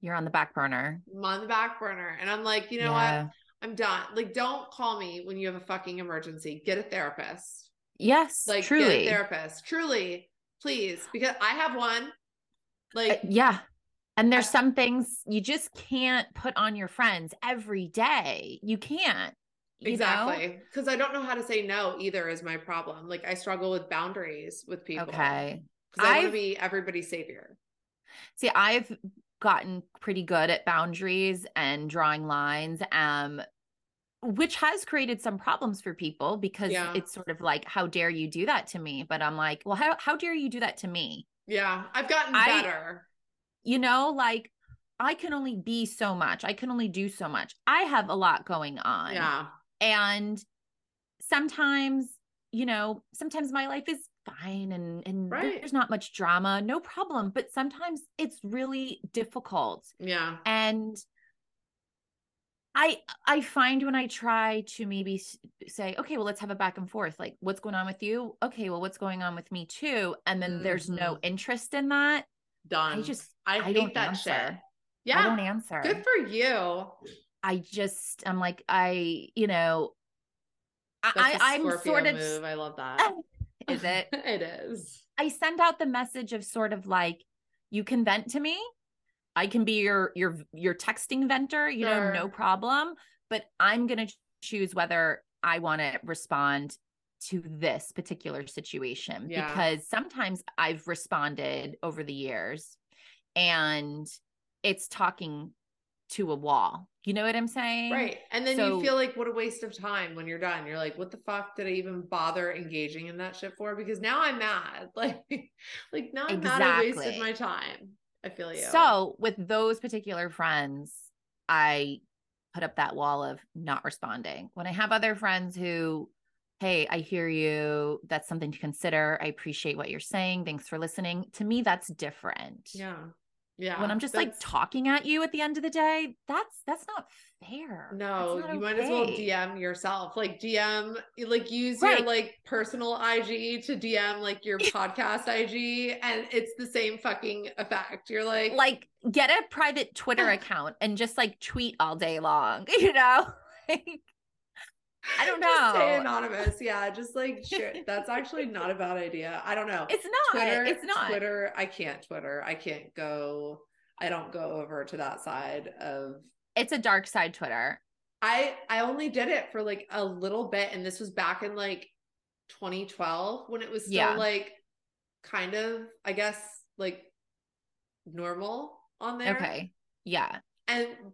you're on the back burner. I'm on the back burner. And I'm like, you know what? I'm done. Like, don't call me when you have a fucking emergency. Get a therapist. Yes. Like, truly. Get a therapist. Truly. Please. Because I have one. Like, yeah. And there's some things you just can't put on your friends every day. You can't. Exactly. Because I don't know how to say no either is my problem. Like, I struggle with boundaries with people. Okay. Because I want to be everybody's savior. See, I've gotten pretty good at boundaries and drawing lines, which has created some problems for people because it's sort of like, how dare you do that to me? But I'm like, well, how dare you do that to me? Yeah. I've gotten better. You know, like, I can only be so much. I can only do so much. I have a lot going on. Yeah. And sometimes, you know, sometimes my life is fine and right. There's not much drama, no problem. But sometimes it's really difficult. Yeah. And I find when I try to maybe say, okay, well, let's have a back and forth. Like, what's going on with you? Okay. Well, what's going on with me too? And then there's no interest in that. Done. I hate that shit. Yeah. I don't answer. Good for you. I'm like, I'm sort of move. I love that. Is it? It is. I send out the message of sort of like, you can vent to me. I can be your texting venter, you sure. know, no problem, but I'm going to choose whether I want to respond to this particular situation because sometimes I've responded over the years and it's talking to a wall. You know what I'm saying? Right. And then you feel like, what a waste of time when you're done. You're like, what the fuck did I even bother engaging in that shit for? Because now I'm mad. Like now I'm mad I wasted my time. I feel you. So with those particular friends, I put up that wall of not responding. When I have other friends who, hey, I hear you. That's something to consider. I appreciate what you're saying. Thanks for listening. To me, that's different. Yeah. Yeah. When I'm just like talking at you at the end of the day, that's not fair. No, you might as well DM yourself. Like DM, like use your like personal IG to DM like your podcast IG, and it's the same fucking effect. You're like get a private Twitter account and just like tweet all day long, you know? Like, I don't know. Just stay anonymous. Yeah. Just like, shit, that's actually not a bad idea. I don't know. It's not. Twitter. Twitter. I can't go. I don't go over to that side of. It's a dark side Twitter. I only did it for like a little bit. And this was back in like 2012 when it was still like kind of, I guess, like normal on there. Okay. Yeah.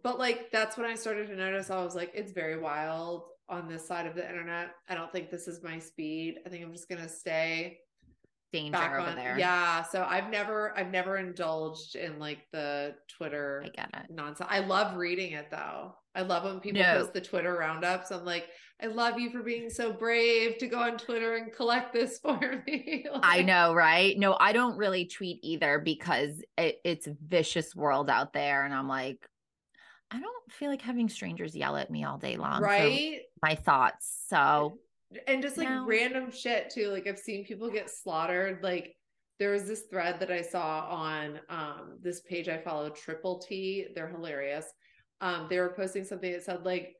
But like, that's when I started to notice, I was like, it's very wild on this side of the internet. I don't think this is my speed. I think I'm just going to stay back over there. Yeah. So I've never indulged in like the Twitter nonsense. I love reading it though. I love when people post the Twitter roundups. I'm like, I love you for being so brave to go on Twitter and collect this for me. Like, I know, right? No, I don't really tweet either because it's a vicious world out there. And I'm like, I don't feel like having strangers yell at me all day long. Right. So my thoughts. So, and just like random shit too. Like I've seen people get slaughtered. Like there was this thread that I saw on this page I follow, Triple T. They're hilarious. They were posting something that said like,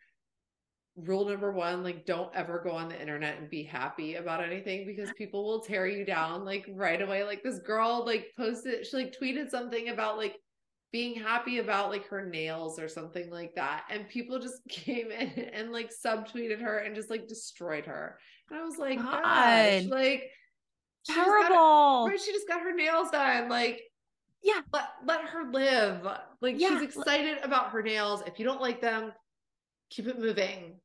rule number one, like don't ever go on the internet and be happy about anything because people will tear you down like right away. Like this girl like posted, she like tweeted something about like being happy about like her nails or something like that. And people just came in and like subtweeted her and just like destroyed her. And I was like, gosh, like terrible. She just got her nails done. Like, yeah, let her live. Like she's excited about her nails. If you don't like them, keep it moving.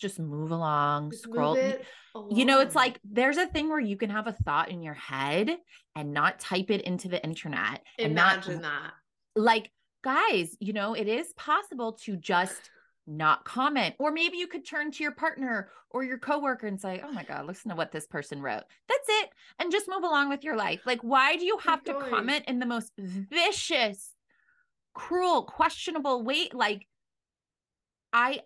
Just move along, just scroll. Move it along. You know, it's like, there's a thing where you can have a thought in your head and not type it into the internet. Imagine that. Like, guys, you know, it is possible to just not comment. Or maybe you could turn to your partner or your coworker and say, oh my God, listen to what this person wrote. That's it. And just move along with your life. Like, why do you have to comment in the most vicious cruel, questionable way. Like, I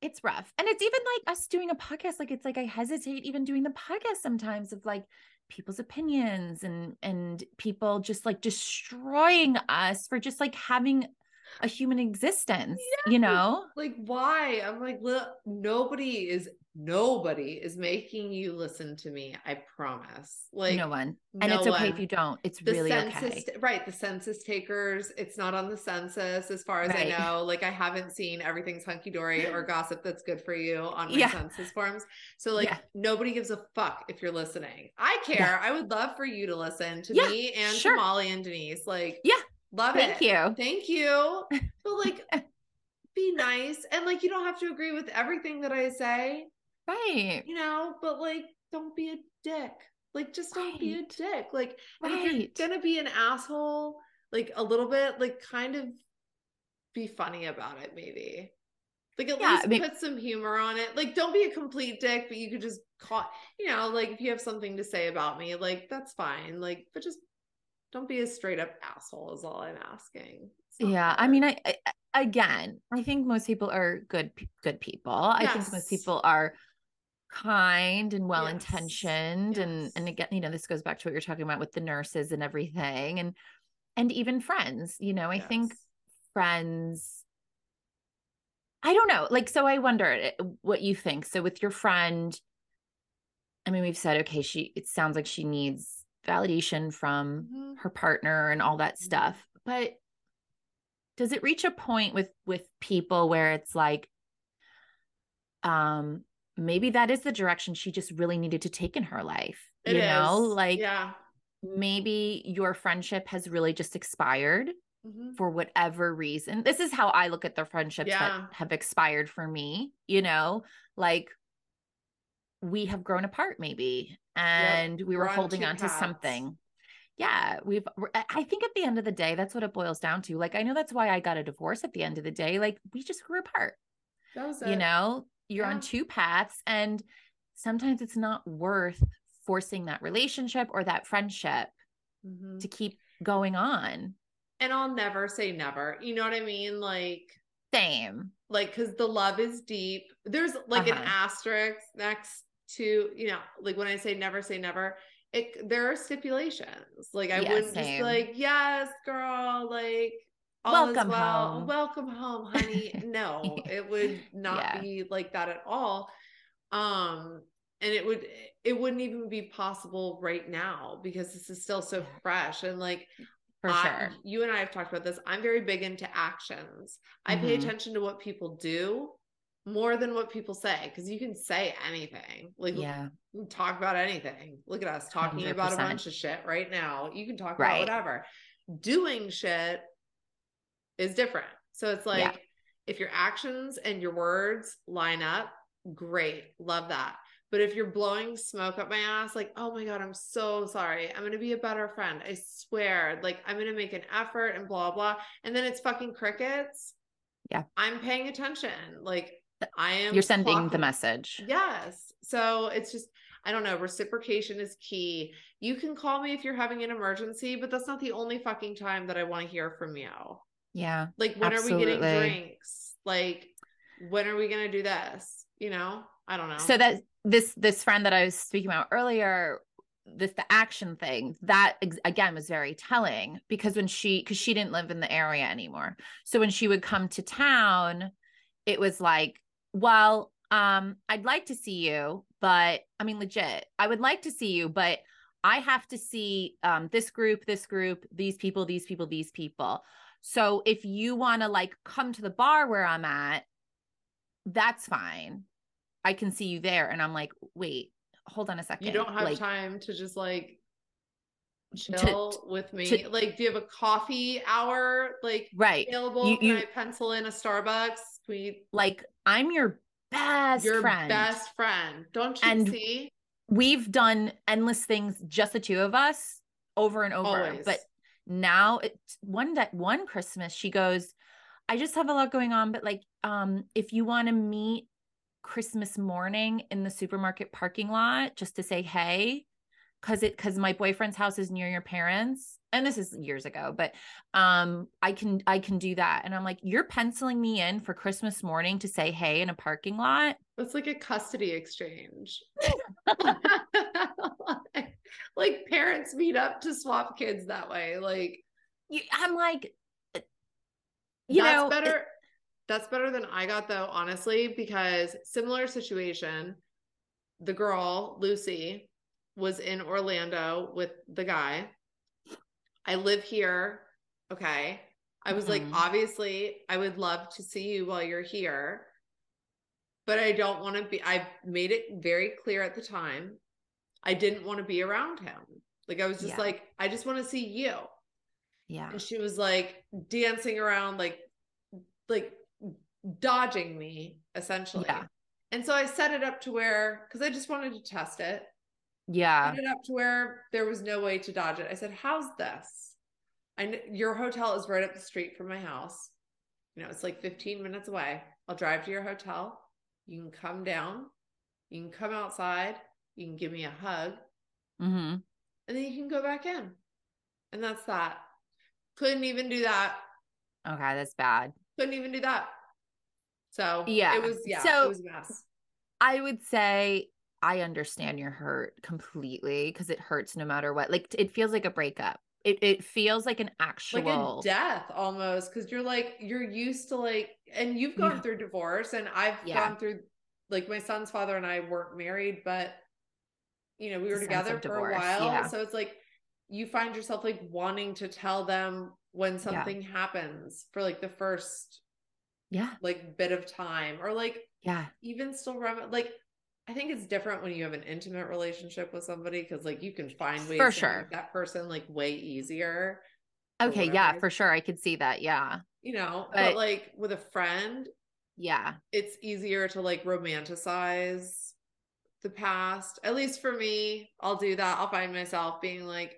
it's rough. And it's even like us doing a podcast. Like, it's like I hesitate even doing the podcast sometimes of like people's opinions and people just like destroying us for just like having a human existence. Yes. You know, like, why? I'm like, look, nobody is making you listen to me. I promise. Like, no one. And it's okay if you don't. It's really okay. Right. The census takers. It's not on the census as far as I know. Like, I haven't seen Everything's Hunky Dory or Gossip That's Good For You on my census forms. So like nobody gives a fuck if you're listening. I care. Yeah. I would love for you to listen to me and to Molly and Denise. Like, love it. Thank you. Thank you. But like, be nice. And like, you don't have to agree with everything that I say. Right. You know, but like, don't be a dick. Like, just don't be a dick. Like, if you're going to be an asshole, like a little bit, like kind of be funny about it. Maybe like at least put some humor on it. Like, don't be a complete dick, but you could just call, you know, like if you have something to say about me, like that's fine. Like, but just don't be a straight up asshole is all I'm asking. Yeah. Hard. I mean, I, again, I think most people are good people. Yes. I think most people are kind and well-intentioned. Yes. And again, you know, this goes back to what you're talking about with the nurses and everything and even friends, you know, I think friends, I don't know. Like, so I wonder what you think. So with your friend, I mean, we've said, okay, it sounds like she needs validation from her partner and all that stuff, but does it reach a point with people where it's like, maybe that is the direction she just really needed to take in her life. You know, like maybe your friendship has really just expired for whatever reason. This is how I look at the friendships that have expired for me, you know, like we have grown apart maybe, and we were holding on to something. Yeah. I think at the end of the day, that's what it boils down to. Like, I know that's why I got a divorce at the end of the day. Like we just grew apart, that was it. You know? You're on two paths and sometimes it's not worth forcing that relationship or that friendship to keep going on. And I'll never say never. You know what I mean? Like, same. Like, cause the love is deep. There's like an asterisk next to, you know, like when I say never, there are stipulations. Like I wouldn't just be like, yes, girl, like, Welcome home. Welcome home, honey. No, it would not be like that at all. And it wouldn't even be possible right now because this is still so fresh. And like, you and I have talked about this. I'm very big into actions. I pay attention to what people do more than what people say. Cause you can say anything. Like we can talk about anything. Look at us talking 100%. About a bunch of shit right now. You can talk about whatever. Doing shit is different. So it's like, if your actions and your words line up, great. Love that. But if you're blowing smoke up my ass, like, oh my God, I'm so sorry. I'm going to be a better friend. I swear. Like, I'm going to make an effort and blah, blah. And then it's fucking crickets. Yeah. I'm paying attention. Like you're sending the message. Yes. So it's just, I don't know. Reciprocation is key. You can call me if you're having an emergency, but that's not the only fucking time that I want to hear from you. Yeah. Like, when are we getting drinks? Like, when are we going to do this? You know, I don't know. So that this friend that I was speaking about earlier, the action thing that again was very telling because because she didn't live in the area anymore. So when she would come to town, it was like, well, I'd like to see you, but I mean, legit, I would like to see you, but I have to see, this group, these people. So if you want to like come to the bar where I'm at, that's fine. I can see you there. And I'm like, wait, hold on a second. You don't have like, time to just like chill with me. Like, do you have a coffee hour? Like, available? Can I pencil in a Starbucks? Like, I'm your best friend. Your best friend. Don't you see? We've done endless things, just the two of us, over and over. Always. But now one Christmas, she goes, I just have a lot going on, but like, if you want to meet Christmas morning in the supermarket parking lot, just to say, hey, cause my boyfriend's house is near your parents. and this is years ago, but I can do that. And I'm like, you're penciling me in for Christmas morning to say hey in a parking lot? That's like a custody exchange. Like parents meet up to swap kids that way. Like I'm like, you know, better. That's better than I got, though, honestly, because similar situation, the girl, Lucy, was in Orlando with the guy. I live here. Okay. I was like, obviously I would love to see you while you're here, but I don't want to be, I made it very clear at the time. I didn't want to be around him. Like, I was just like, I just want to see you. Yeah. And she was like dancing around, like dodging me essentially. Yeah. And so I set it up to where, because I just wanted to test it. Yeah. Set it up to where there was no way to dodge it. I said, how's this? Your hotel is right up the street from my house. You know, it's like 15 minutes away. I'll drive to your hotel. You can come down. You can come outside. You can give me a hug. Mm-hmm. And then you can go back in. And that's that. Couldn't even do that. Okay, that's bad. Couldn't even do that. So yeah, it was a mess. I would say I understand your hurt completely, because it hurts no matter what. Like, it feels like a breakup. It feels like an actual, like a death almost, because you're like, you're used to like, and you've gone through divorce, and I've gone through, like, my son's father and I weren't married, but you know, we were together for a while. Yeah. So it's like, you find yourself like wanting to tell them when something happens for like the first like bit of time, or like even still like, I think it's different when you have an intimate relationship with somebody, because like you can find ways for to make that person like way easier. Okay. Yeah, for sure. I could see that. Yeah. You know, but like with a friend, it's easier to like romanticize the past. At least for me, I'll do that. I'll find myself being like,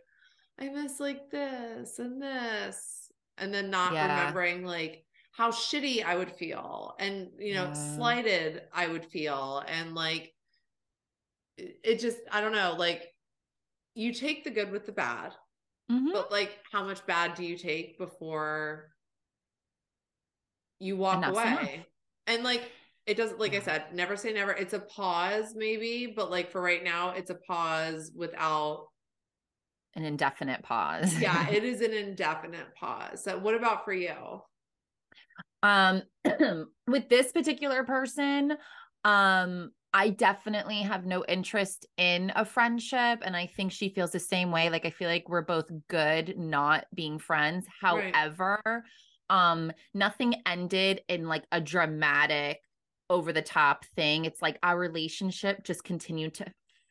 I miss like this and this, and then not remembering like how shitty I would feel, and, you know, slighted I would feel. And like, it just, I don't know, like you take the good with the bad, but like how much bad do you take before you walk away? And like, it doesn't, like I said, never say never. It's a pause maybe, but like for right now, it's a pause without an indefinite pause. Yeah, it is an indefinite pause. So what about for you? With this particular person, I definitely have no interest in a friendship. And I think she feels the same way. Like, I feel like we're both good not being friends. However, nothing ended in like a dramatic over the top thing. It's like our relationship just continued to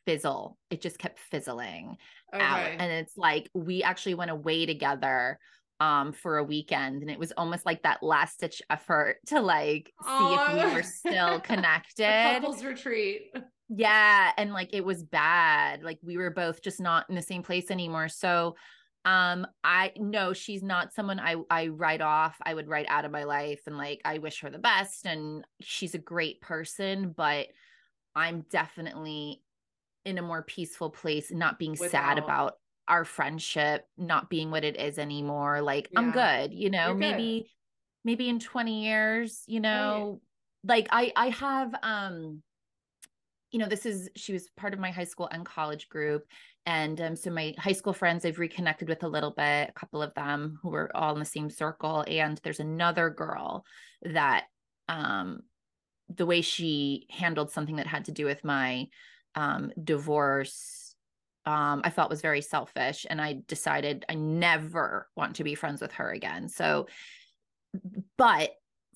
fizzle. It just kept fizzling out. And it's like, we actually went away together for a weekend, and it was almost like that last stitch effort to like see if we were still connected. Couples retreat. Yeah. And like, it was bad. Like, we were both just not in the same place anymore. So I know she's not someone I write off. I would write out of my life, and like, I wish her the best, and she's a great person, but I'm definitely in a more peaceful place, not being sad about our friendship not being what it is anymore. Like, I'm good, you know. You're maybe in 20 years, you know, like I have, you know, she was part of my high school and college group. And so my high school friends, I've reconnected with a little bit, a couple of them who were all in the same circle. And there's another girl that, the way she handled something that had to do with my, divorce, I felt was very selfish, and I decided I never want to be friends with her again. So, but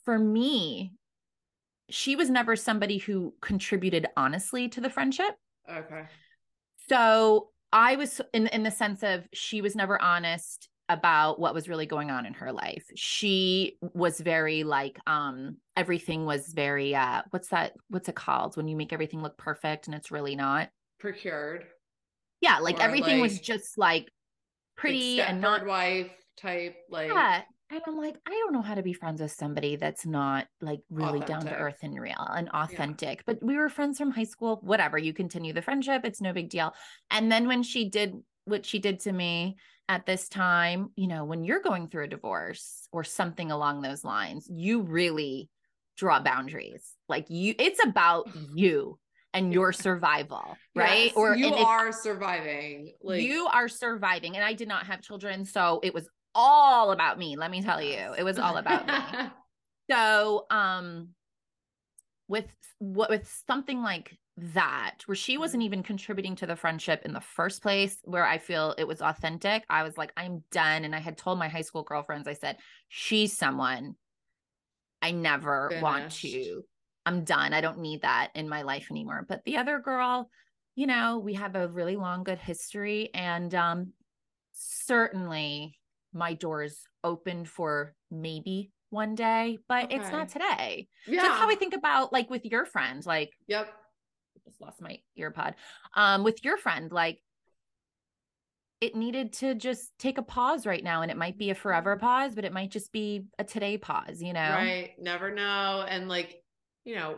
for me, she was never somebody who contributed honestly to the friendship. Okay. So I was in the sense of, she was never honest about what was really going on in her life. She was very like, everything was very, what's it called when you make everything look perfect and it's really not? Procured. Yeah. Like, or everything like, was just like pretty, like, and not wife type. Like, yeah. And I'm like, I don't know how to be friends with somebody that's not like really authentic, down to earth and real and authentic, but we were friends from high school, whatever. You continue the friendship. It's no big deal. And then when she did what she did to me, at this time, you know, when you're going through a divorce or something along those lines, you really draw boundaries. Like you, it's about you and your survival, right? Yes, or you are surviving. Like, you are surviving. And I did not have children, so it was all about me. Let me tell you, it was all about me. So, with something like that, where she wasn't even contributing to the friendship in the first place, where I feel it was authentic, I was like, I'm done. And I had told my high school girlfriends, I said, she's someone I never want to, I'm done. I don't need that in my life anymore. But the other girl, you know, we have a really long, good history, and certainly my doors opened for maybe one day, but it's not today. Yeah. So that's how I think about, like, with your friend, like, I just lost my ear pod. With your friend, like, it needed to just take a pause right now, and it might be a forever pause, but it might just be a today pause, you know? Right. Never know. And, like, you know,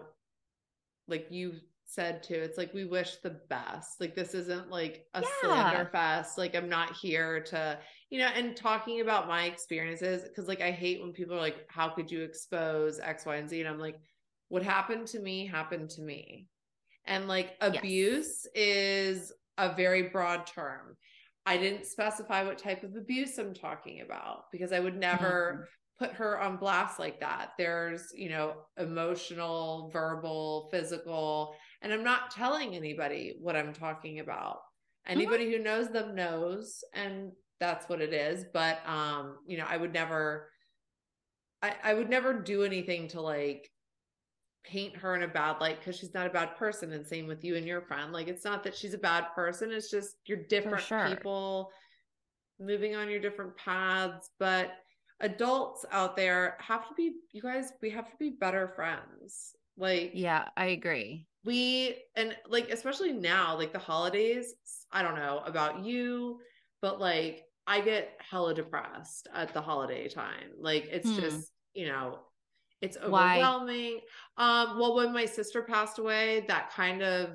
like you said too, it's like, we wish the best. Like, this isn't like a slander fest. Like, I'm not here to, you know, and talking about my experiences, because, like, I hate when people are like, how could you expose X, Y, and Z? And I'm like, what happened to me happened to me. And, like, abuse is a very broad term. I didn't specify what type of abuse I'm talking about, because I would never put her on blast like that. There's, you know, emotional, verbal, physical, and I'm not telling anybody what I'm talking about. Anybody who knows them knows, and that's what it is. But, you know, I would never, I would never do anything to, like, paint her in a bad light, because she's not a bad person. And same with you and your friend. Like, it's not that she's a bad person. It's just you're different people moving on your different paths. But adults out there have to be, you guys, we have to be better friends. Like, yeah, I agree. We, and, like, especially now, like, the holidays, I don't know about you, but, like, I get hella depressed at the holiday time. Like, it's just, you know, it's overwhelming. Why? Well, when my sister passed away, that kind of,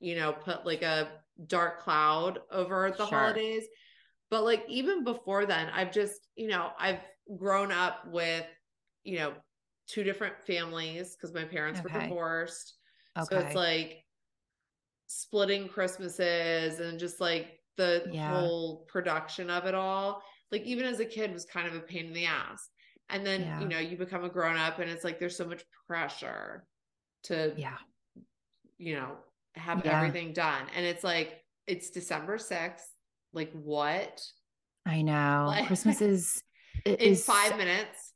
you know, put, like, a dark cloud over the holidays. But, like, even before then, I've just, you know, I've grown up with, you know, two different families, because my parents were divorced. So it's like splitting Christmases and just, like, the whole production of it all. Like, even as a kid was kind of a pain in the ass. And then, you know, you become a grown up, and it's like, there's so much pressure to, you know, have everything done. And it's like, it's December 6th. Like, what? I know. Like, Christmas is in 5 minutes.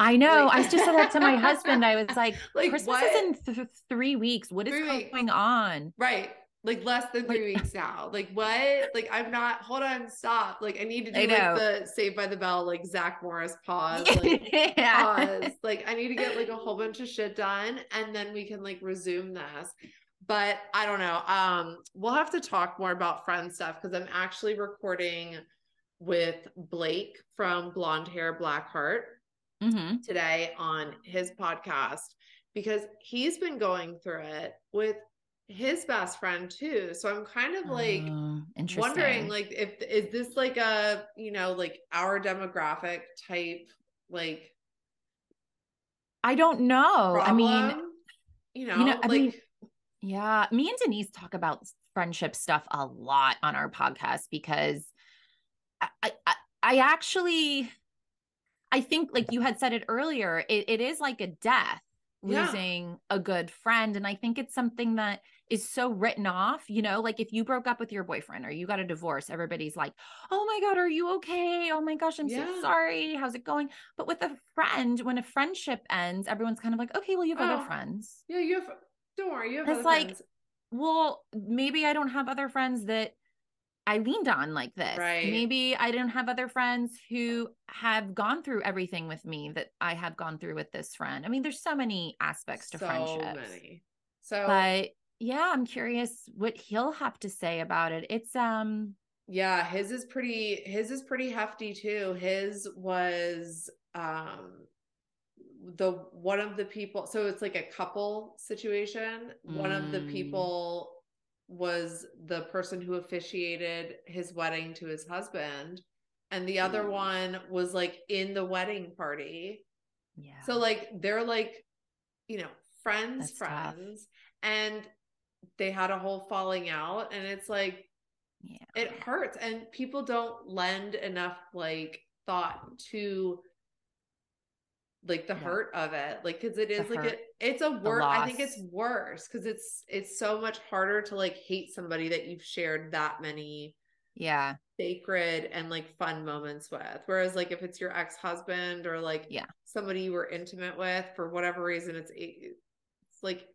I know. Like, I just said that to my husband. I was like, Christmas what? Is in 3 weeks. What is going on? Right. Like, less than 3 weeks now. Like, what? Like, I'm not, hold on, stop. Like, I need to do, like, the Saved by the Bell, like, Zach Morris pause. Like, pause. Like, I need to get, like, a whole bunch of shit done, and then we can, like, resume this. But I don't know. We'll have to talk more about friend stuff, because I'm actually recording with Blake from Blonde Hair Black Heart today on his podcast, because he's been going through it with his best friend too. So I'm kind of like wondering, like, if, is this like a, you know, like our demographic type, like, I don't know. Problem? I mean, you know, like, mean, yeah, me and Denise talk about friendship stuff a lot on our podcast, because I actually, I think, like you had said it earlier, it is like a death, losing a good friend. And I think it's something that is so written off, you know, like if you broke up with your boyfriend or you got a divorce, everybody's like, oh my God, are you okay? Oh my gosh, I'm so sorry. How's it going? But with a friend, when a friendship ends, everyone's kind of like, okay, well, you have other friends. Yeah, you have, don't worry, you have other friends. Well, maybe I don't have other friends that I leaned on like this. Right. Maybe I don't have other friends who have gone through everything with me that I have gone through with this friend. I mean, there's so many aspects to friendships. Many. So, but yeah, I'm curious what he'll have to say about it. It's, yeah, his is pretty hefty too. His was, one of the people, so it's like a couple situation. One of the people was the person who officiated his wedding to his husband, and the other one was like in the wedding party. Yeah. So like they're like, you know, friends, and they had a whole falling out, and it's like, yeah, it hurts, and people don't lend enough like thought to like the hurt of it, like, because it is the like it's a word. I think it's worse because it's so much harder to like hate somebody that you've shared that many sacred and like fun moments with, whereas like if it's your ex-husband or like somebody you were intimate with for whatever reason, it's like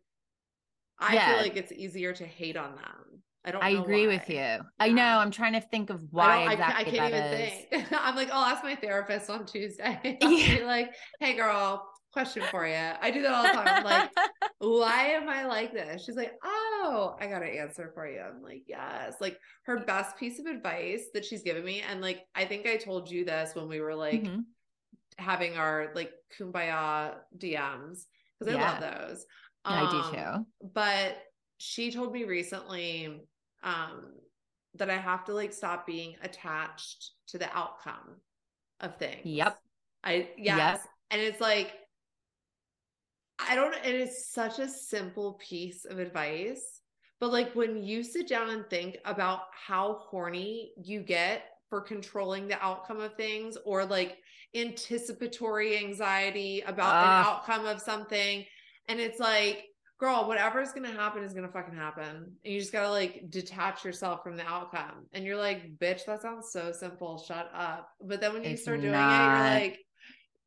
I feel like it's easier to hate on them. I agree with you. Yeah. I know. I'm trying to think of why exactly I can't even think. I'm like, I'll ask my therapist on Tuesday. I'll be like, hey girl, question for you. I do that all the time. I'm like, why am I like this? She's like, oh, I got an answer for you. I'm like, yes. Like her best piece of advice that she's given me. And like, I think I told you this when we were like having our like kumbaya DMs, because I love those. I do too. But she told me recently, that I have to like stop being attached to the outcome of things. Yep. And it's like, it is such a simple piece of advice, but like when you sit down and think about how horny you get for controlling the outcome of things, or like anticipatory anxiety about an outcome of something. And it's like, girl, whatever is going to happen is going to fucking happen. And you just got to like detach yourself from the outcome. And you're like, bitch, that sounds so simple. Shut up. But then when you start doing it, you're like,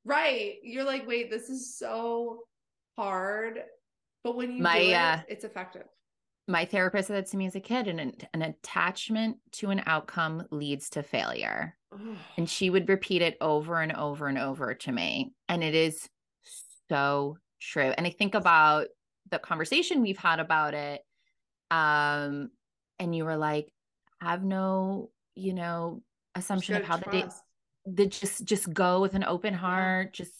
right. You're like, wait, this is so hard. But when you do it, it's effective. My therapist said that to me as a kid, and an attachment to an outcome leads to failure. And she would repeat it over and over and over to me. And it is so true. And I think about the conversation we've had about it. And you were like, have no, you know, assumption of how the day, just go with an open heart, just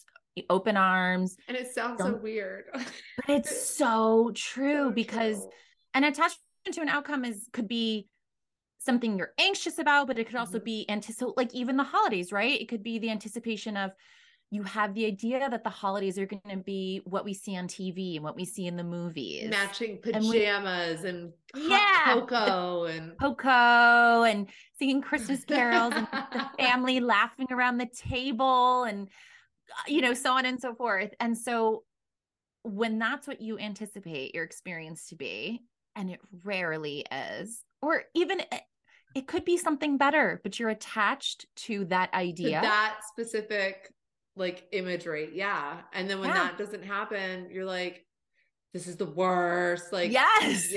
open arms. And it sounds so weird, but it's so true, because an attachment to an outcome could be something you're anxious about, but it could also be like even the holidays, right? It could be the anticipation of, you have the idea that the holidays are going to be what we see on TV and what we see in the movies. Matching pajamas and cocoa and singing Christmas carols and the family laughing around the table and, you know, so on and so forth. And so when that's what you anticipate your experience to be, and it rarely is, or even it could be something better, but you're attached to that idea. To that specific like imagery. Yeah. And then when that doesn't happen, you're like, this is the worst. Like, yes.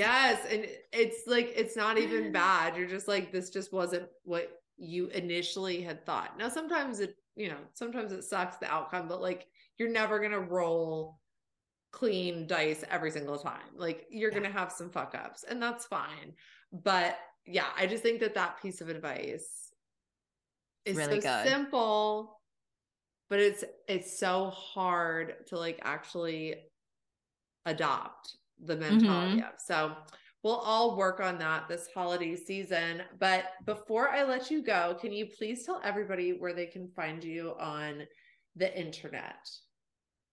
And it's like, it's not even bad. You're just like, this just wasn't what you initially had thought. Now, sometimes it sucks the outcome, but like, you're never going to roll clean dice every single time. Like you're going to have some fuck ups, and that's fine. But yeah, I just think that piece of advice is really so simple. But it's so hard to like actually adopt the mentality of. So we'll all work on that this holiday season. But before I let you go, can you please tell everybody where they can find you on the internet?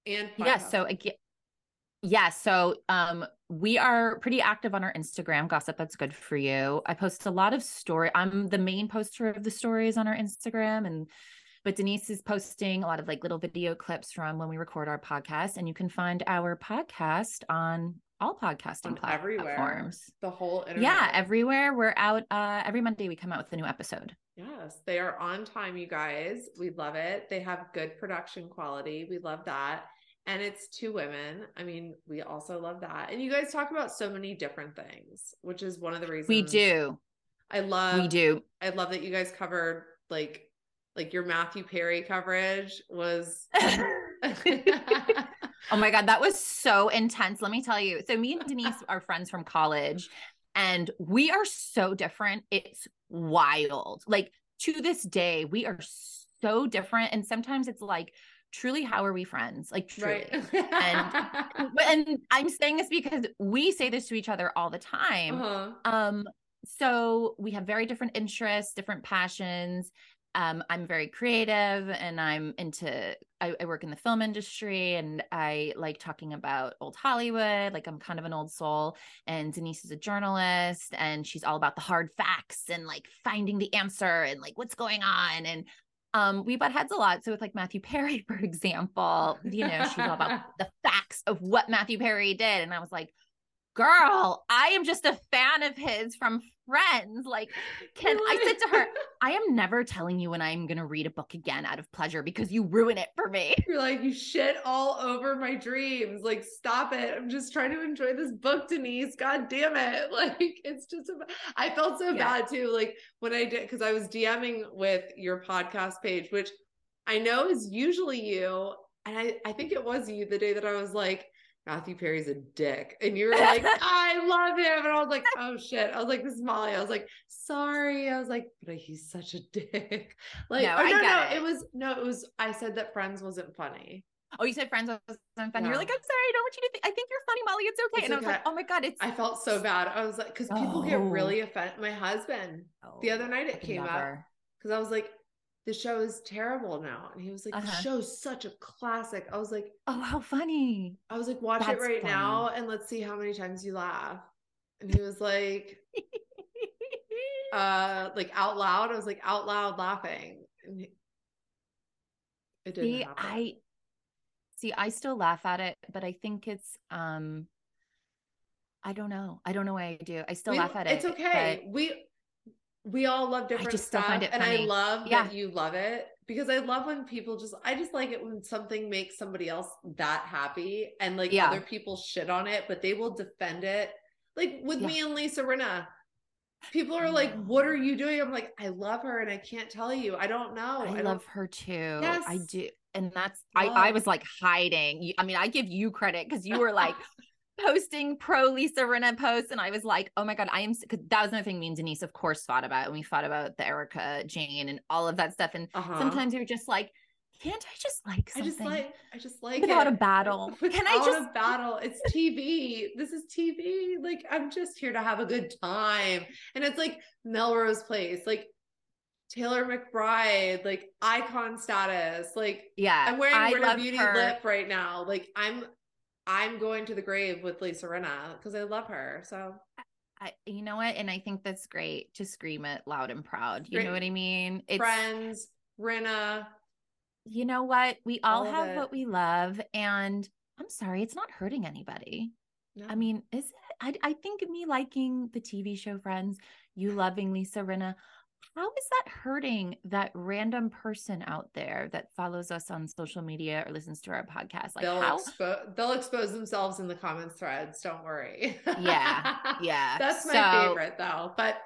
And So we are pretty active on our Instagram, Gossip That's Good For You. I post a lot of story. I'm the main poster of the stories on our Instagram, but Denise is posting a lot of like little video clips from when we record our podcast, and you can find our podcast on all podcasting platforms. The whole internet. Yeah, everywhere. We're out every Monday we come out with a new episode. Yes, they are on time, you guys. We love it. They have good production quality. We love that. And it's two women. I mean, we also love that. And you guys talk about so many different things, which is one of the reasons we do. I love that you guys covered like your Matthew Perry coverage was. Oh my God. That was so intense. Let me tell you. So me and Denise are friends from college, and we are so different. It's wild. Like to this day, we are so different. And sometimes it's like truly, how are we friends? Like, truly. Right. and I'm saying this because we say this to each other all the time. Uh-huh. So we have very different interests, different passions. I'm very creative, and I work in the film industry, and I like talking about old Hollywood. Like, I'm kind of an old soul, and Denise is a journalist, and she's all about the hard facts and like finding the answer and like what's going on. And we butt heads a lot. So with like Matthew Perry, for example, you know, she's all about the facts of what Matthew Perry did. And I was like, girl, I am just a fan of his from Friends. Like, I said to her, I am never telling you when I'm going to read a book again out of pleasure because you ruin it for me. You're like, you shit all over my dreams. Like, stop it. I'm just trying to enjoy this book, Denise. God damn it. Like, it's just, I felt so bad too. Like when I did, cause I was DMing with your podcast page, which I know is usually you. And I think it was you the day that I was like, Matthew Perry's a dick. And you were like, I love him. And I was like, oh shit. I was like, this is Molly. I was like, sorry. I was like, but he's such a dick. Like, I said that Friends wasn't funny. Oh, you said Friends wasn't funny. No. You're like, I'm sorry. I don't want you to think, I think you're funny, Molly. It's okay. It's and okay. I was like, oh my God. I felt so bad. I was like, cause people get really offended. My husband, the other night it came up cause I was like, the show is terrible now. And he was like, the show's such a classic. I was like, oh, how funny. I was like, watch it right now. And let's see how many times you laugh. And he was like out loud. I was like out loud laughing. And it didn't happen. I still laugh at it, but I think it's, I don't know. I don't know why I do. I still laugh at it. It's okay. We all love different stuff, find it funny. And I love that you love it because I love when people I just like it when something makes somebody else that happy and like other people shit on it, but they will defend it. Like with me and Lisa Rinna, people are like, what are you doing? I'm like, I love her and I can't tell you. I don't know. I love her too. Yes. I do. And that's, I was like hiding. I mean, I give you credit because you were like, posting pro Lisa Rinna posts. And I was like, oh my God, cause that was another thing me and Denise of course fought about. And we fought about the Erica Jane and all of that stuff. And sometimes we were just like, can't I just like something? I just like without it. A battle. Without a battle. It's TV. This is TV. Like, I'm just here to have a good time. And it's like Melrose Place, like Taylor McBride, like icon status. Like, I'm wearing Rena Beauty lip right now. Like I'm going to the grave with Lisa Rinna because I love her. So, you know what? And I think that's great to scream it loud and proud. You know what I mean? It's, Friends, Rinna. You know what? We all have what we love. And I'm sorry, it's not hurting anybody. No. I mean, is it? I think me liking the TV show Friends, you loving Lisa Rinna, how is that hurting that random person out there that follows us on social media or listens to our podcast? Like, they'll expose themselves in the comments threads. Don't worry. Yeah. That's my favorite though, but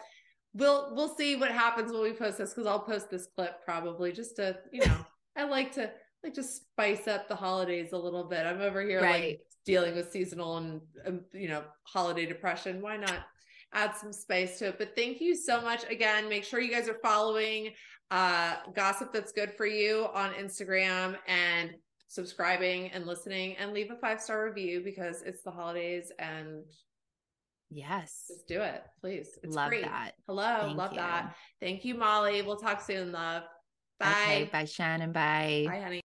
we'll see what happens when we post this. Cause I'll post this clip probably just to, you know, I like to just spice up the holidays a little bit. I'm over here like dealing with seasonal and, you know, holiday depression. Why not add some spice to it? But thank you so much again. Make sure you guys are following Gossip That's Good For You on Instagram and subscribing and listening, and leave a 5-star review because it's the holidays and just do it, please. It's love free. That. Hello. Thank love you. That. Thank you, Molly. We'll talk soon, love. Bye. Okay, bye, Shannon. Bye. Bye, honey.